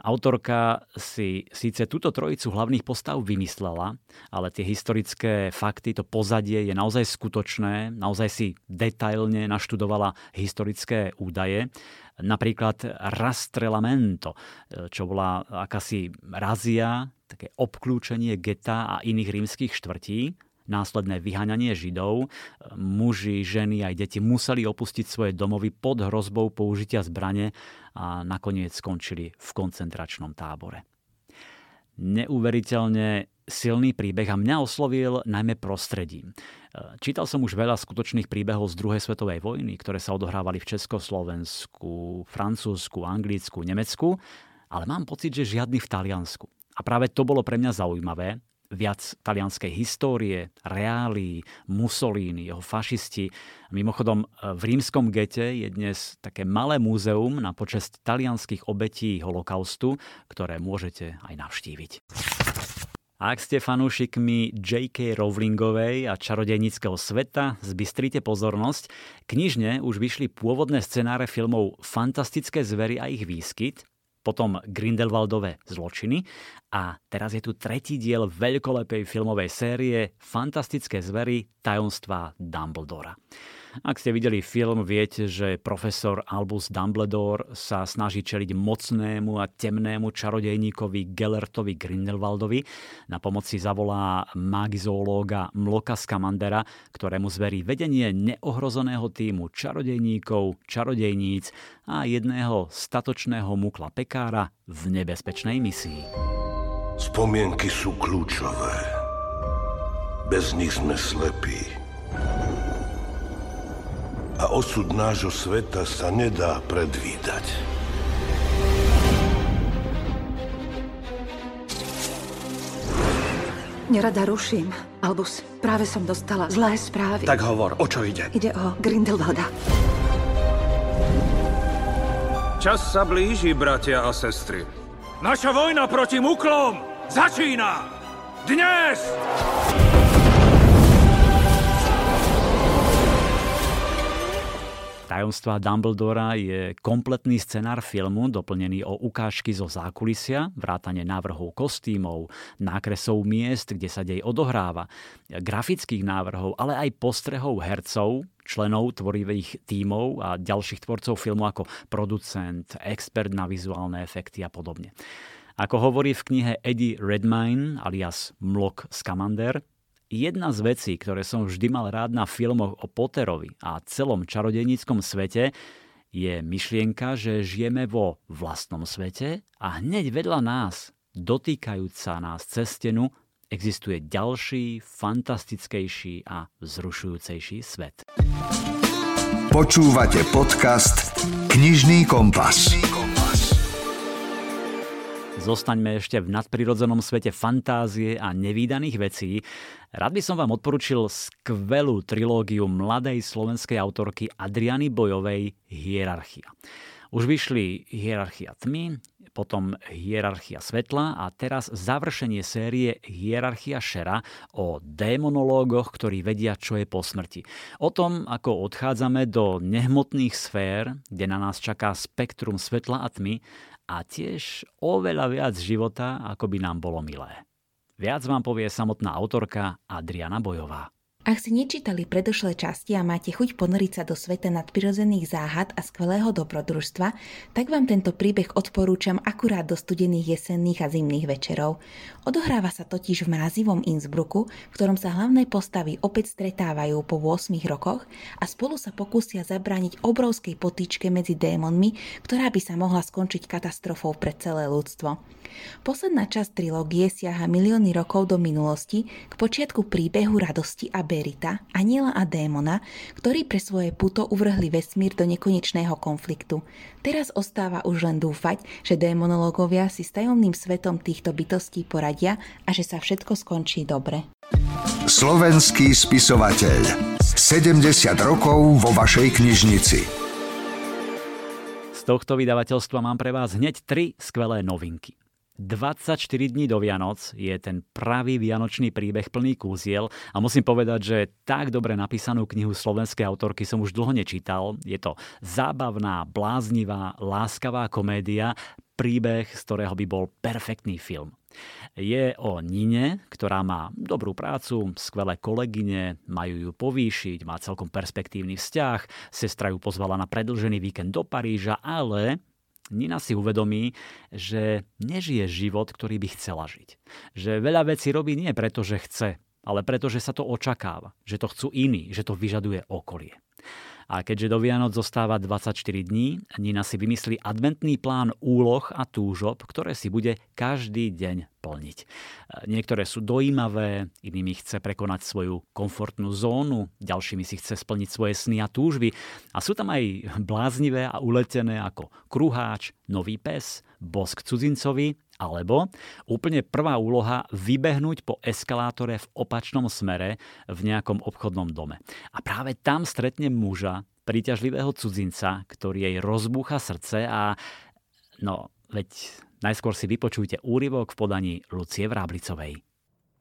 Autorka si síce túto trojicu hlavných postav vymyslela, ale tie historické fakty, to pozadie je naozaj skutočné, naozaj si detailne naštudovala historické údaje. Napríklad rastrelamento, čo bola akási razia, také obklúčenie geta a iných rímskych štvrtí. Následné vyháňanie Židov, muži, ženy aj deti museli opustiť svoje domovy pod hrozbou použitia zbrane a nakoniec skončili v koncentračnom tábore. Neuveriteľne silný príbeh a mňa oslovil najmä prostredím. Čítal som už veľa skutočných príbehov z druhej svetovej vojny, ktoré sa odohrávali v Československu, Francúzsku, Anglicku, Nemecku, ale mám pocit, že žiadny v Taliansku. A práve to bolo pre mňa zaujímavé. Viac talianskej histórie, reálií, Mussolini, jeho fašisti. Mimochodom, v rímskom gete je dnes také malé múzeum na počesť talianskych obetí holokaustu, ktoré môžete aj navštíviť. Ak ste fanúšikmi J K. Rowlingovej a čarodejníckeho sveta, zbystrite pozornosť. Knižne už vyšli pôvodné scenáre filmov Fantastické zvery a ich výskyt, potom Grindelwaldové zločiny a teraz je tu tretí diel veľkolepej filmovej série Fantastické zvery, tajomstvá Dumbledora. Ak ste videli film, viete, že profesor Albus Dumbledore sa snaží čeliť mocnému a temnému čarodejníkovi Gellertovi Grindelwaldovi. Na pomoc si zavolá magizológa Mloka Skamandera, ktorému zverí vedenie neohrozeného tímu čarodejníkov, čarodejníc a jedného statočného mukla pekára v nebezpečnej misii. Spomienky sú kľúčové. Bez nich sme slepí. A osud nášho sveta sa nedá predvídať. Nerada ruším. Albus, práve som dostala zlé správy. Tak hovor, o čo ide? Ide o Grindelwalda. Čas sa blíži, bratia a sestry. Naša vojna proti muklom začína dnes! Tajomstva Dumbledora je kompletný scenár filmu, doplnený o ukážky zo zákulisia, vrátane návrhov kostýmov, nákresov miest, kde sa dej odohráva, grafických návrhov, ale aj postrehov hercov, členov tvorivých tímov a ďalších tvorcov filmu ako producent, expert na vizuálne efekty a podobne. Ako hovorí v knihe Eddie Redmayne alias Mlok Skamander, jedna z vecí, ktoré som vždy mal rád na filmoch o Potterovi a celom čarodejníckom svete, je myšlienka, že žijeme vo vlastnom svete a hneď vedľa nás, dotýkajúc sa nás cez stenu, existuje ďalší, fantastickejší a vzrušujúcejší svet. Počúvate podcast Knižný kompas. Zostaňme ešte v nadprirodzenom svete fantázie a nevídaných vecí. Rád by som vám odporučil skvelú trilógiu mladej slovenskej autorky Adriány Bojovej Hierarchia. Už vyšli Hierarchia tmy, potom Hierarchia svetla a teraz završenie série Hierarchia šera o démonológoch, ktorí vedia, čo je po smrti. O tom, ako odchádzame do nehmotných sfér, kde na nás čaká spektrum svetla a tmy, a tiež oveľa viac života, ako by nám bolo milé. Viac vám povie samotná autorka Adriána Bojová. Ak si nečítali predošlé časti a máte chuť ponoriť sa do sveta nadprirodzených záhad a skvelého dobrodružstva, tak vám tento príbeh odporúčam akurát do studených jesenných a zimných večerov. Odohráva sa totiž v mrazivom Innsbrucku, v ktorom sa hlavné postavy opäť stretávajú po ôsmich rokoch a spolu sa pokúsia zabrániť obrovskej potýčke medzi démonmi, ktorá by sa mohla skončiť katastrofou pre celé ľudstvo. Posledná časť trilógie siaha milióny rokov do minulosti k počiatku príbehu radosti a Berita, aniela a démona, ktorí pre svoje puto uvrhli vesmír do nekonečného konfliktu. Teraz ostáva už len dúfať, že démonológovia si s tajomným svetom týchto bytostí poradia a že sa všetko skončí dobre. Slovenský spisovateľ. sedemdesiat rokov vo vašej knižnici. Z tohto vydavateľstva mám pre vás hneď tri skvelé novinky. dvadsaťštyri dní do Vianoc je ten pravý vianočný príbeh plný kúziel a musím povedať, že tak dobre napísanú knihu slovenskej autorky som už dlho nečítal. Je to zábavná, bláznivá, láskavá komédia, príbeh, z ktorého by bol perfektný film. Je o Nine, ktorá má dobrú prácu, skvelé kolegyne, majú ju povýšiť, má celkom perspektívny vzťah, sestra ju pozvala na predĺžený víkend do Paríža, ale Nina si uvedomí, že nežije život, ktorý by chcela žiť. Že veľa vecí robí nie preto, že chce, ale preto, že sa to očakáva. Že to chcú iní, že to vyžaduje okolie. A keďže do Vianoc zostáva dvadsaťštyri dní, Nina si vymyslí adventný plán úloh a túžob, ktoré si bude každý deň plniť. Niektoré sú dojímavé, inými chce prekonať svoju komfortnú zónu, ďalšími si chce splniť svoje sny a túžby. A sú tam aj bláznivé a uletené ako kruháč, nový pes, bosk cudzincovi, alebo úplne prvá úloha vybehnúť po eskalátore v opačnom smere v nejakom obchodnom dome. A práve tam stretne muža, príťažlivého cudzinca, ktorý jej rozbúcha srdce a no, veď najskôr si vypočujte úryvok v podaní Lucie Vráblicovej.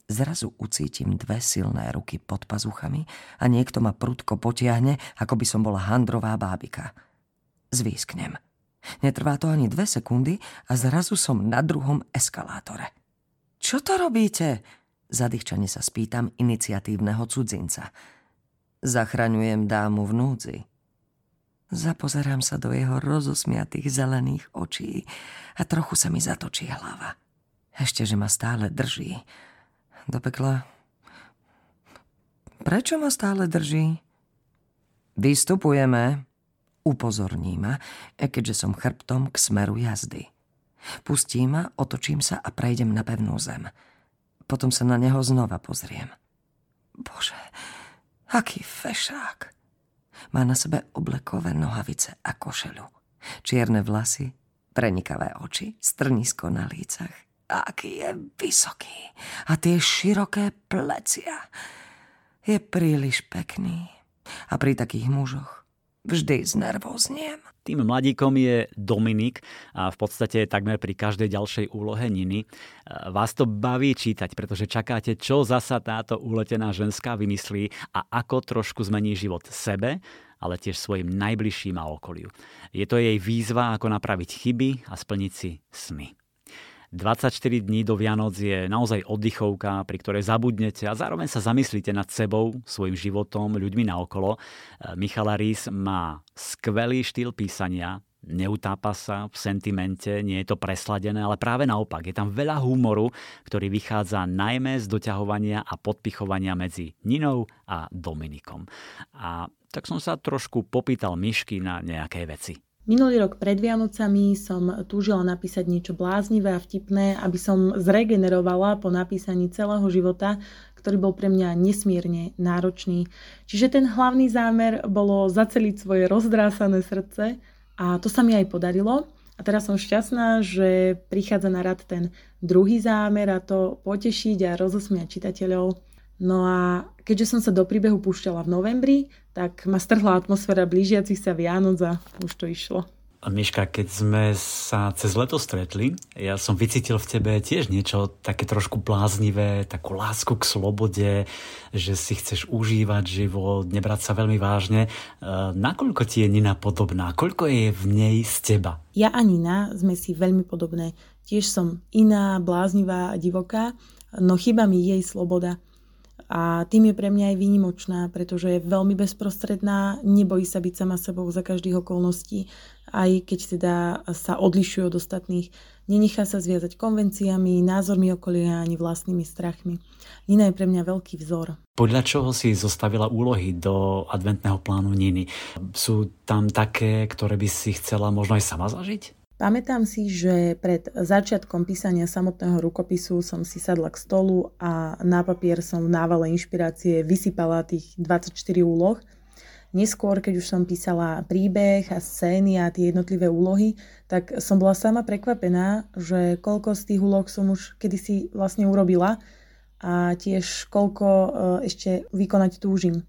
Zrazu ucítim dve silné ruky pod pazuchami a niekto ma prudko potiahne, ako by som bola handrová bábika. Zvísknem. Netrvá to ani dve sekundy a zrazu som na druhom eskalátore. Čo to robíte? Zadýchčane sa spýtam iniciatívneho cudzinca. Zachraňujem dámu v núdzi. Zapozerám sa do jeho rozosmiatých zelených očí a trochu sa mi zatočí hlava. Ešte, že ma stále drží. Do pekla. Prečo ma stále drží? Vystupujeme. Upozorní ma, keďže som chrbtom k smeru jazdy. Pustí ma, otočím sa a prejdem na pevnú zem. Potom sa na neho znova pozriem. Bože, aký fešák. Má na sebe oblekové nohavice a košelu. Čierne vlasy, prenikavé oči, strnisko na lícach. Aký je vysoký a tie široké plecia. Je príliš pekný. A pri takých mužoch vždy znervózniem. Tým mladíkom je Dominik a v podstate takmer pri každej ďalšej úlohe Niny. Vás to baví čítať, pretože čakáte, čo zasa táto uletená ženská vymyslí a ako trošku zmení život sebe, ale tiež svojim najbližším a okoliu. Je to jej výzva, ako napraviť chyby a splniť si sny. dvadsaťštyri dní do Vianoc je naozaj oddychovka, pri ktorej zabudnete a zároveň sa zamyslíte nad sebou, svojim životom, ľuďmi naokolo. Michala Rís má skvelý štýl písania, neutápa sa v sentimente, nie je to presladené, ale práve naopak. Je tam veľa humoru, ktorý vychádza najmä z doťahovania a podpichovania medzi Ninou a Dominikom. A tak som sa trošku popýtal Mišky na nejaké veci. Minulý rok pred Vianocami som túžila napísať niečo bláznivé a vtipné, aby som zregenerovala po napísaní celého života, ktorý bol pre mňa nesmierne náročný. Čiže ten hlavný zámer bolo zaceliť svoje rozdrásané srdce a to sa mi aj podarilo. A teraz som šťastná, že prichádza na rad ten druhý zámer a to potešiť a rozosmiať čitateľov. No a keďže som sa do príbehu púšťala v novembri, tak ma strhla atmosféra blížiacich sa Vianoc a už to išlo. Miška, keď sme sa cez leto stretli, ja som vycítil v tebe tiež niečo také trošku bláznivé, takú lásku k slobode, že si chceš užívať život, nebrať sa veľmi vážne. Nakoľko ti je Nina podobná? Koľko je v nej z teba? Ja a Nina sme si veľmi podobné. Tiež som iná, bláznivá a divoká, no chýba mi jej sloboda. A tým je pre mňa aj výnimočná, pretože je veľmi bezprostredná, nebojí sa byť sama sebou za každých okolností, aj keď teda sa odlišuje od ostatných. Nenechá sa zviazať konvenciami, názormi okolia ani vlastnými strachmi. Nina je pre mňa veľký vzor. Podľa čoho si zostavila úlohy do adventného plánu Niny? Sú tam také, ktoré by si chcela možno aj sama zažiť? Pamätám si, že pred začiatkom písania samotného rukopisu som si sadla k stolu a na papier som v návale inšpirácie vysypala tých dvadsaťštyri úloh. Neskôr, keď už som písala príbeh a scény a tie jednotlivé úlohy, tak som bola sama prekvapená, že koľko z tých úloh som už kedysi vlastne urobila a tiež koľko ešte vykonať túžim.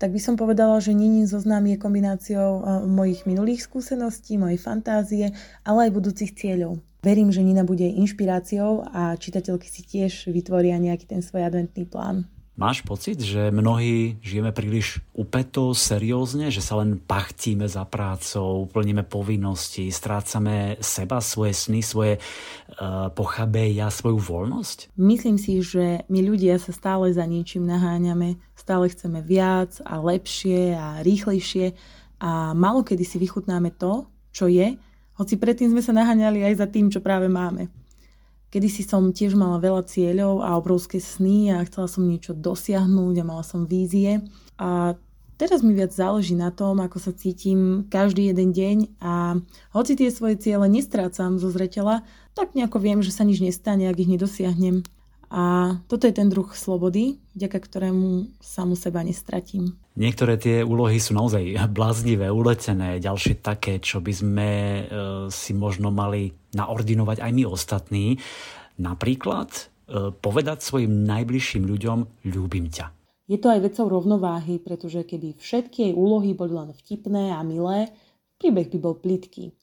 Tak by som povedala, že Ninin zoznam je kombináciou mojich minulých skúseností, mojej fantázie, ale aj budúcich cieľov. Verím, že Nina bude inšpiráciou a čitateľky si tiež vytvoria nejaký ten svoj adventný plán. Máš pocit, že mnohí žijeme príliš upeto, seriózne, že sa len pachtíme za prácou, plníme povinnosti, strácame seba, svoje sny, svoje uh, pochabeja, svoju voľnosť? Myslím si, že my ľudia sa stále za niečím naháňame. Stále chceme viac a lepšie a rýchlejšie a malokedy si vychutnáme to, čo je, hoci predtým sme sa naháňali aj za tým, čo práve máme. Kedysi som tiež mala veľa cieľov a obrovské sny a chcela som niečo dosiahnuť a mala som vízie. A teraz mi viac záleží na tom, ako sa cítim každý jeden deň a hoci tie svoje ciele nestrácam zo zreteľa, tak nejako viem, že sa nič nestane, ak ich nedosiahnem. A toto je ten druh slobody, vďaka ktorému samu seba nestratím. Niektoré tie úlohy sú naozaj bláznivé, uletené, ďalšie také, čo by sme e, si možno mali naordinovať aj my ostatní. Napríklad e, povedať svojim najbližším ľuďom ľúbim ťa. Je to aj vecou rovnováhy, pretože keby všetky jej úlohy boli len vtipné a milé, príbeh by bol plytký.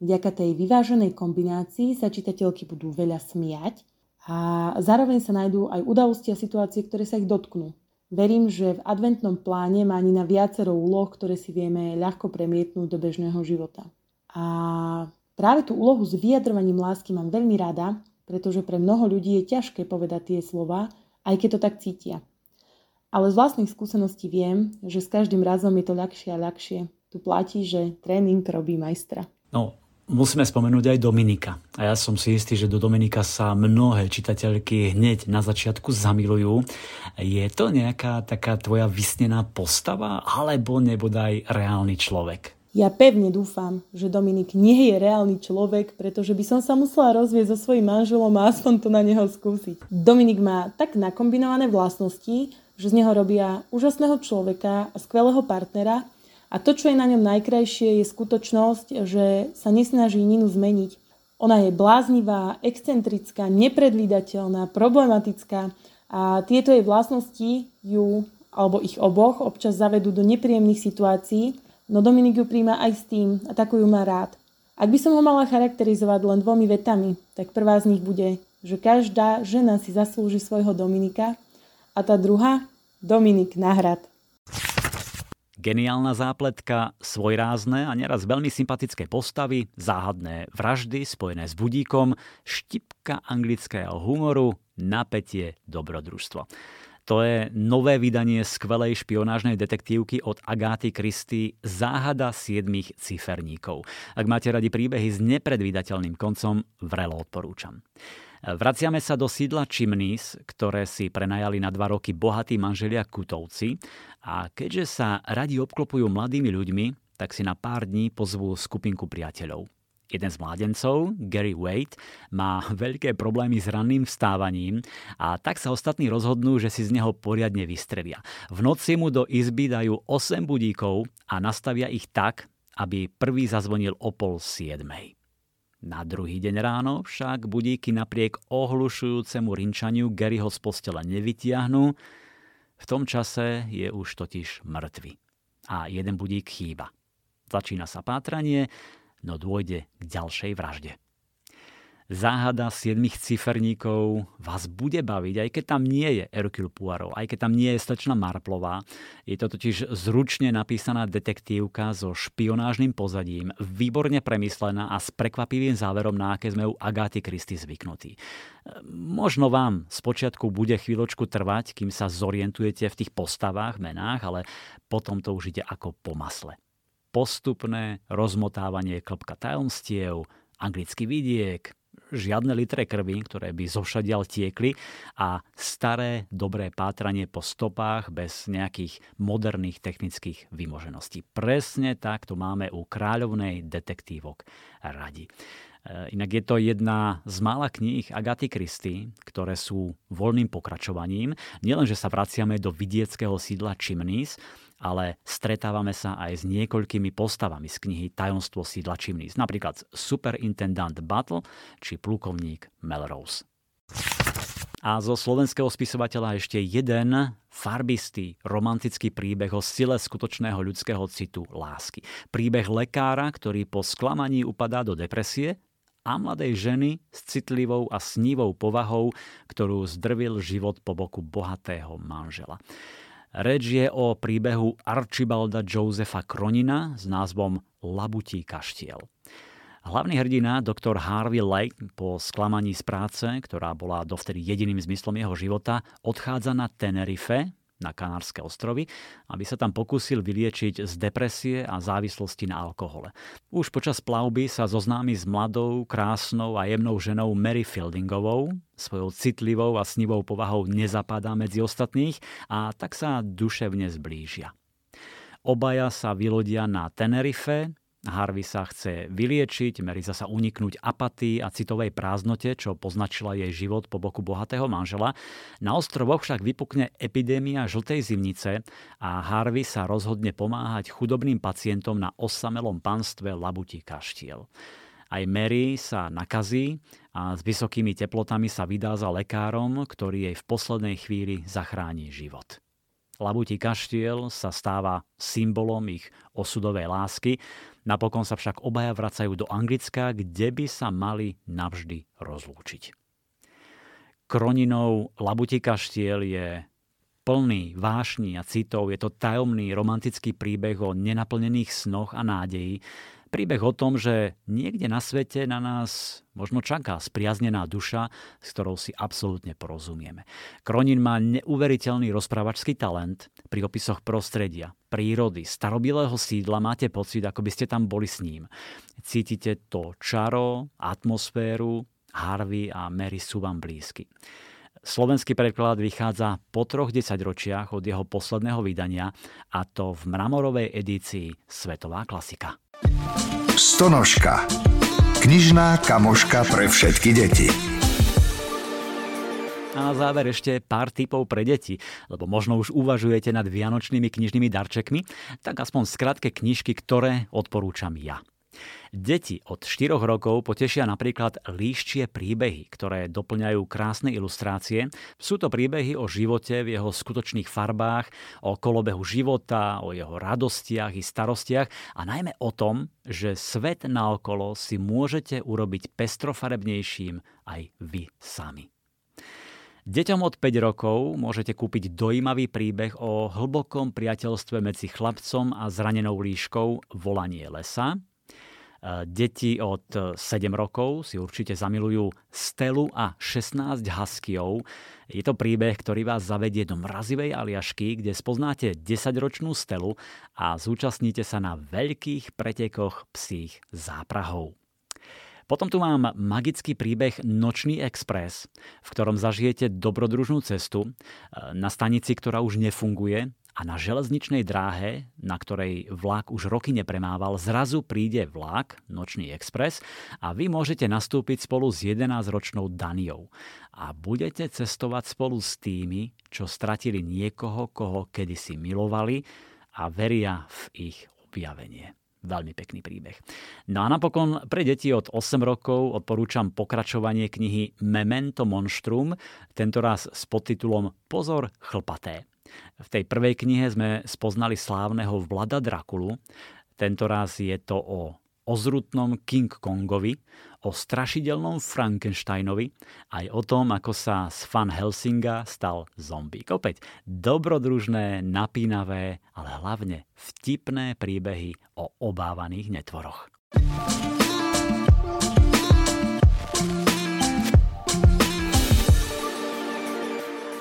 Vďaka tej vyváženej kombinácii sa čitateľky budú veľa smiať, a zároveň sa nájdú aj udalosti a situácie, ktoré sa ich dotknú. Verím, že v adventnom pláne má Nina viacero úloh, ktoré si vieme ľahko premietnúť do bežného života. A práve tú úlohu s vyjadrovaním lásky mám veľmi rada, pretože pre mnoho ľudí je ťažké povedať tie slova, aj keď to tak cítia. Ale z vlastných skúseností viem, že s každým razom je to ľahšie a ľahšie. Tu platí, že tréning robí majstra. No, musíme spomenúť aj Dominika. A ja som si istý, že do Dominika sa mnohé čitateľky hneď na začiatku zamilujú. Je to nejaká taká tvoja vysnená postava, alebo nebodaj reálny človek? Ja pevne dúfam, že Dominik nie je reálny človek, pretože by som sa musela rozvieť so svojím manželom a aspoň to na neho skúsiť. Dominik má tak nakombinované vlastnosti, že z neho robia úžasného človeka a skvelého partnera. A to, čo je na ňom najkrajšie, je skutočnosť, že sa nesnaží Ninu zmeniť. Ona je bláznivá, excentrická, nepredvídateľná, problematická a tieto jej vlastnosti ju, alebo ich oboch, občas zavedú do nepríjemných situácií, no Dominik ju príjma aj s tým a takú ju má rád. Ak by som ho mala charakterizovať len dvomi vetami, tak prvá z nich bude, že každá žena si zaslúži svojho Dominika a tá druhá, Dominik Nahrad. Geniálna zápletka, svojrázne a neraz veľmi sympatické postavy, záhadné vraždy spojené s budíkom, štipka anglického humoru, napätie, dobrodružstvo. To je nové vydanie skvelej špionážnej detektívky od Agáty Christie Záhada siedmich ciferníkov. Ak máte radi príbehy s nepredvídateľným koncom, vrelo odporúčam. Vraciame sa do sídla Chimneys, ktoré si prenajali na dva roky bohatí manželia Kutovci. A keďže sa radi obklopujú mladými ľuďmi, tak si na pár dní pozvú skupinku priateľov. Jeden z mládencov, Gary Wade, má veľké problémy s ranným vstávaním a tak sa ostatní rozhodnú, že si z neho poriadne vystrelia. V noci mu do izby dajú osem budíkov a nastavia ich tak, aby prvý zazvonil o pol siedmej. Na druhý deň ráno však budíky napriek ohlušujúcemu rinčaniu Garyho z postele nevytiahnu. V tom čase je už totiž mŕtvy. A jeden budík chýba. Začína sa pátranie, no dôjde k ďalšej vražde. Záhada siedmých ciferníkov vás bude baviť, aj keď tam nie je Hercule Poirot, aj keď tam nie je slečna Marplová. Je to totiž zručne napísaná detektívka so špionážnym pozadím, výborne premyslená a s prekvapivým záverom, na aké sme u Agáty Christie zvyknutí. Možno vám spočiatku bude chvíľočku trvať, kým sa zorientujete v tých postavách, menách, ale potom to už ide ako po masle. Postupné rozmotávanie klbka tajomstiev, anglický vidiek, žiadne litre krvi, ktoré by zovšadiaľ tiekli a staré, dobré pátranie po stopách bez nejakých moderných technických vymožeností. Presne tak to máme u kráľovnej detektívok radi. Inak je to jedna z mála kníh Agaty Christie, ktoré sú voľným pokračovaním. Nielenže sa vraciame do vidieckého sídla Chimneys, ale stretávame sa aj s niekoľkými postavami z knihy Tajomstvo sídla Chimneys, napríklad superintendant Battle či plukovník Melrose. A zo slovenského spisovateľa ešte jeden farbistý, romantický príbeh o sile skutočného ľudského citu lásky. Príbeh lekára, ktorý po sklamaní upadá do depresie, a mladej ženy s citlivou a snívou povahou, ktorú zdrvil život po boku bohatého manžela. Reč je o príbehu Archibalda Josefa Kronina s názvom Labutí kaštiel. Hlavný hrdina, doktor Harvey Lake, po sklamaní z práce, ktorá bola dovtedy jediným zmyslom jeho života, odchádza na Tenerife, na Kanárske ostrovy, aby sa tam pokúsil vyliečiť z depresie a závislosti na alkohole. Už počas plavby sa zoznámi s mladou, krásnou a jemnou ženou Mary Fieldingovou. Svojou citlivou a snivou povahou nezapadá medzi ostatných a tak sa duševne zblížia. Obaja sa vylodia na Tenerife, Harvey sa chce vyliečiť, Mary zasa uniknúť apatii a citovej prázdnote, čo poznačila jej život po boku bohatého manžela. Na ostrovoch však vypukne epidémia žltej zimnice a Harvey sa rozhodne pomáhať chudobným pacientom na osamelom panstve Labutí kaštiel. Aj Mary sa nakazí a s vysokými teplotami sa vydá za lekárom, ktorý jej v poslednej chvíli zachráni život. Labutí kaštiel sa stáva symbolom ich osudovej lásky. Napokon sa však obaja vracajú do Anglicka, kde by sa mali navždy rozlúčiť. Kroninou Labutí kaštiel je plný vášni a citov. Je to tajomný romantický príbeh o nenaplnených snoch a nádeji, Príbeh o tom, že niekde na svete na nás možno čaká spriaznená duša, s ktorou si absolútne porozumieme. Kronin má neuveriteľný rozprávačský talent. Pri opisoch prostredia, prírody, starobilého sídla máte pocit, ako by ste tam boli s ním. Cítite to čaro, atmosféru, Harvey a Mary sú vám blízky. Slovenský preklad vychádza po troch desaťročiach od jeho posledného vydania, a to v mramorovej edícii Svetová klasika. Stonožka. Knižná kamoška pre všetky deti. A na záver ešte pár tipov pre deti, lebo možno už uvažujete nad vianočnými knižnými darčekmi, tak aspoň skratke knižky, ktoré odporúčam ja. Deti od štyroch rokov potešia napríklad líščie príbehy, ktoré doplňajú krásne ilustrácie. Sú to príbehy o živote v jeho skutočných farbách, o kolobehu života, o jeho radostiach i starostiach a najmä o tom, že svet naokolo si môžete urobiť pestrofarebnejším aj vy sami. Deťom od päť rokov môžete kúpiť dojímavý príbeh o hlbokom priateľstve medzi chlapcom a zranenou líškou Volanie lesa. Deti od sedem rokov si určite zamilujú Stelu a šestnásť haskijov. Je to príbeh, ktorý vás zavedie do mrazivej Aliašky, kde spoznáte desaťročnú Stelu a zúčastníte sa na veľkých pretekoch psích záprahov. Potom tu mám magický príbeh Nočný expres, v ktorom zažijete dobrodružnú cestu na stanici, ktorá už nefunguje, a na železničnej dráhe, na ktorej vlak už roky nepremával, zrazu príde vlak Nočný expres a vy môžete nastúpiť spolu s jedenásťročnou Daniou. A budete cestovať spolu s tými, čo stratili niekoho, koho kedysi milovali a veria v ich objavenie. Veľmi pekný príbeh. No a napokon pre deti od osem rokov odporúčam pokračovanie knihy Memento Monstrum, tentoraz s podtitulom Pozor, chlpaté. V tej prvej knihe sme spoznali slávneho vlada Drakulu. Tentoraz je to o ozrutnom King Kongovi, o strašidelnom Frankensteinovi, aj o tom, ako sa z Van Helsinga stal zombík. Opäť dobrodružné, napínavé, ale hlavne vtipné príbehy o obávaných netvoroch.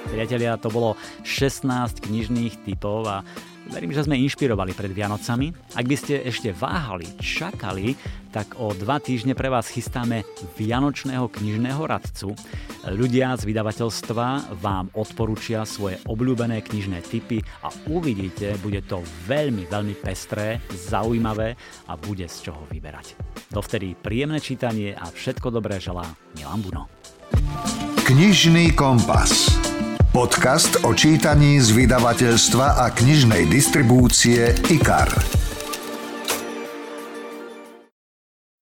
Priatelia, to bolo šestnásť knižných tipov a verím, že sme inšpirovali pred Vianocami. Ak by ste ešte váhali, čakali, tak o dva týždne pre vás chystáme Vianočného knižného radcu. Ľudia z vydavateľstva vám odporúčia svoje obľúbené knižné tipy a uvidíte, bude to veľmi, veľmi pestré, zaujímavé a bude z čoho vyberať. Dovtedy príjemné čítanie a všetko dobré želá Milan Buno. Knižný kompas. Podcast o čítaní z vydavateľstva a knižnej distribúcie IKAR.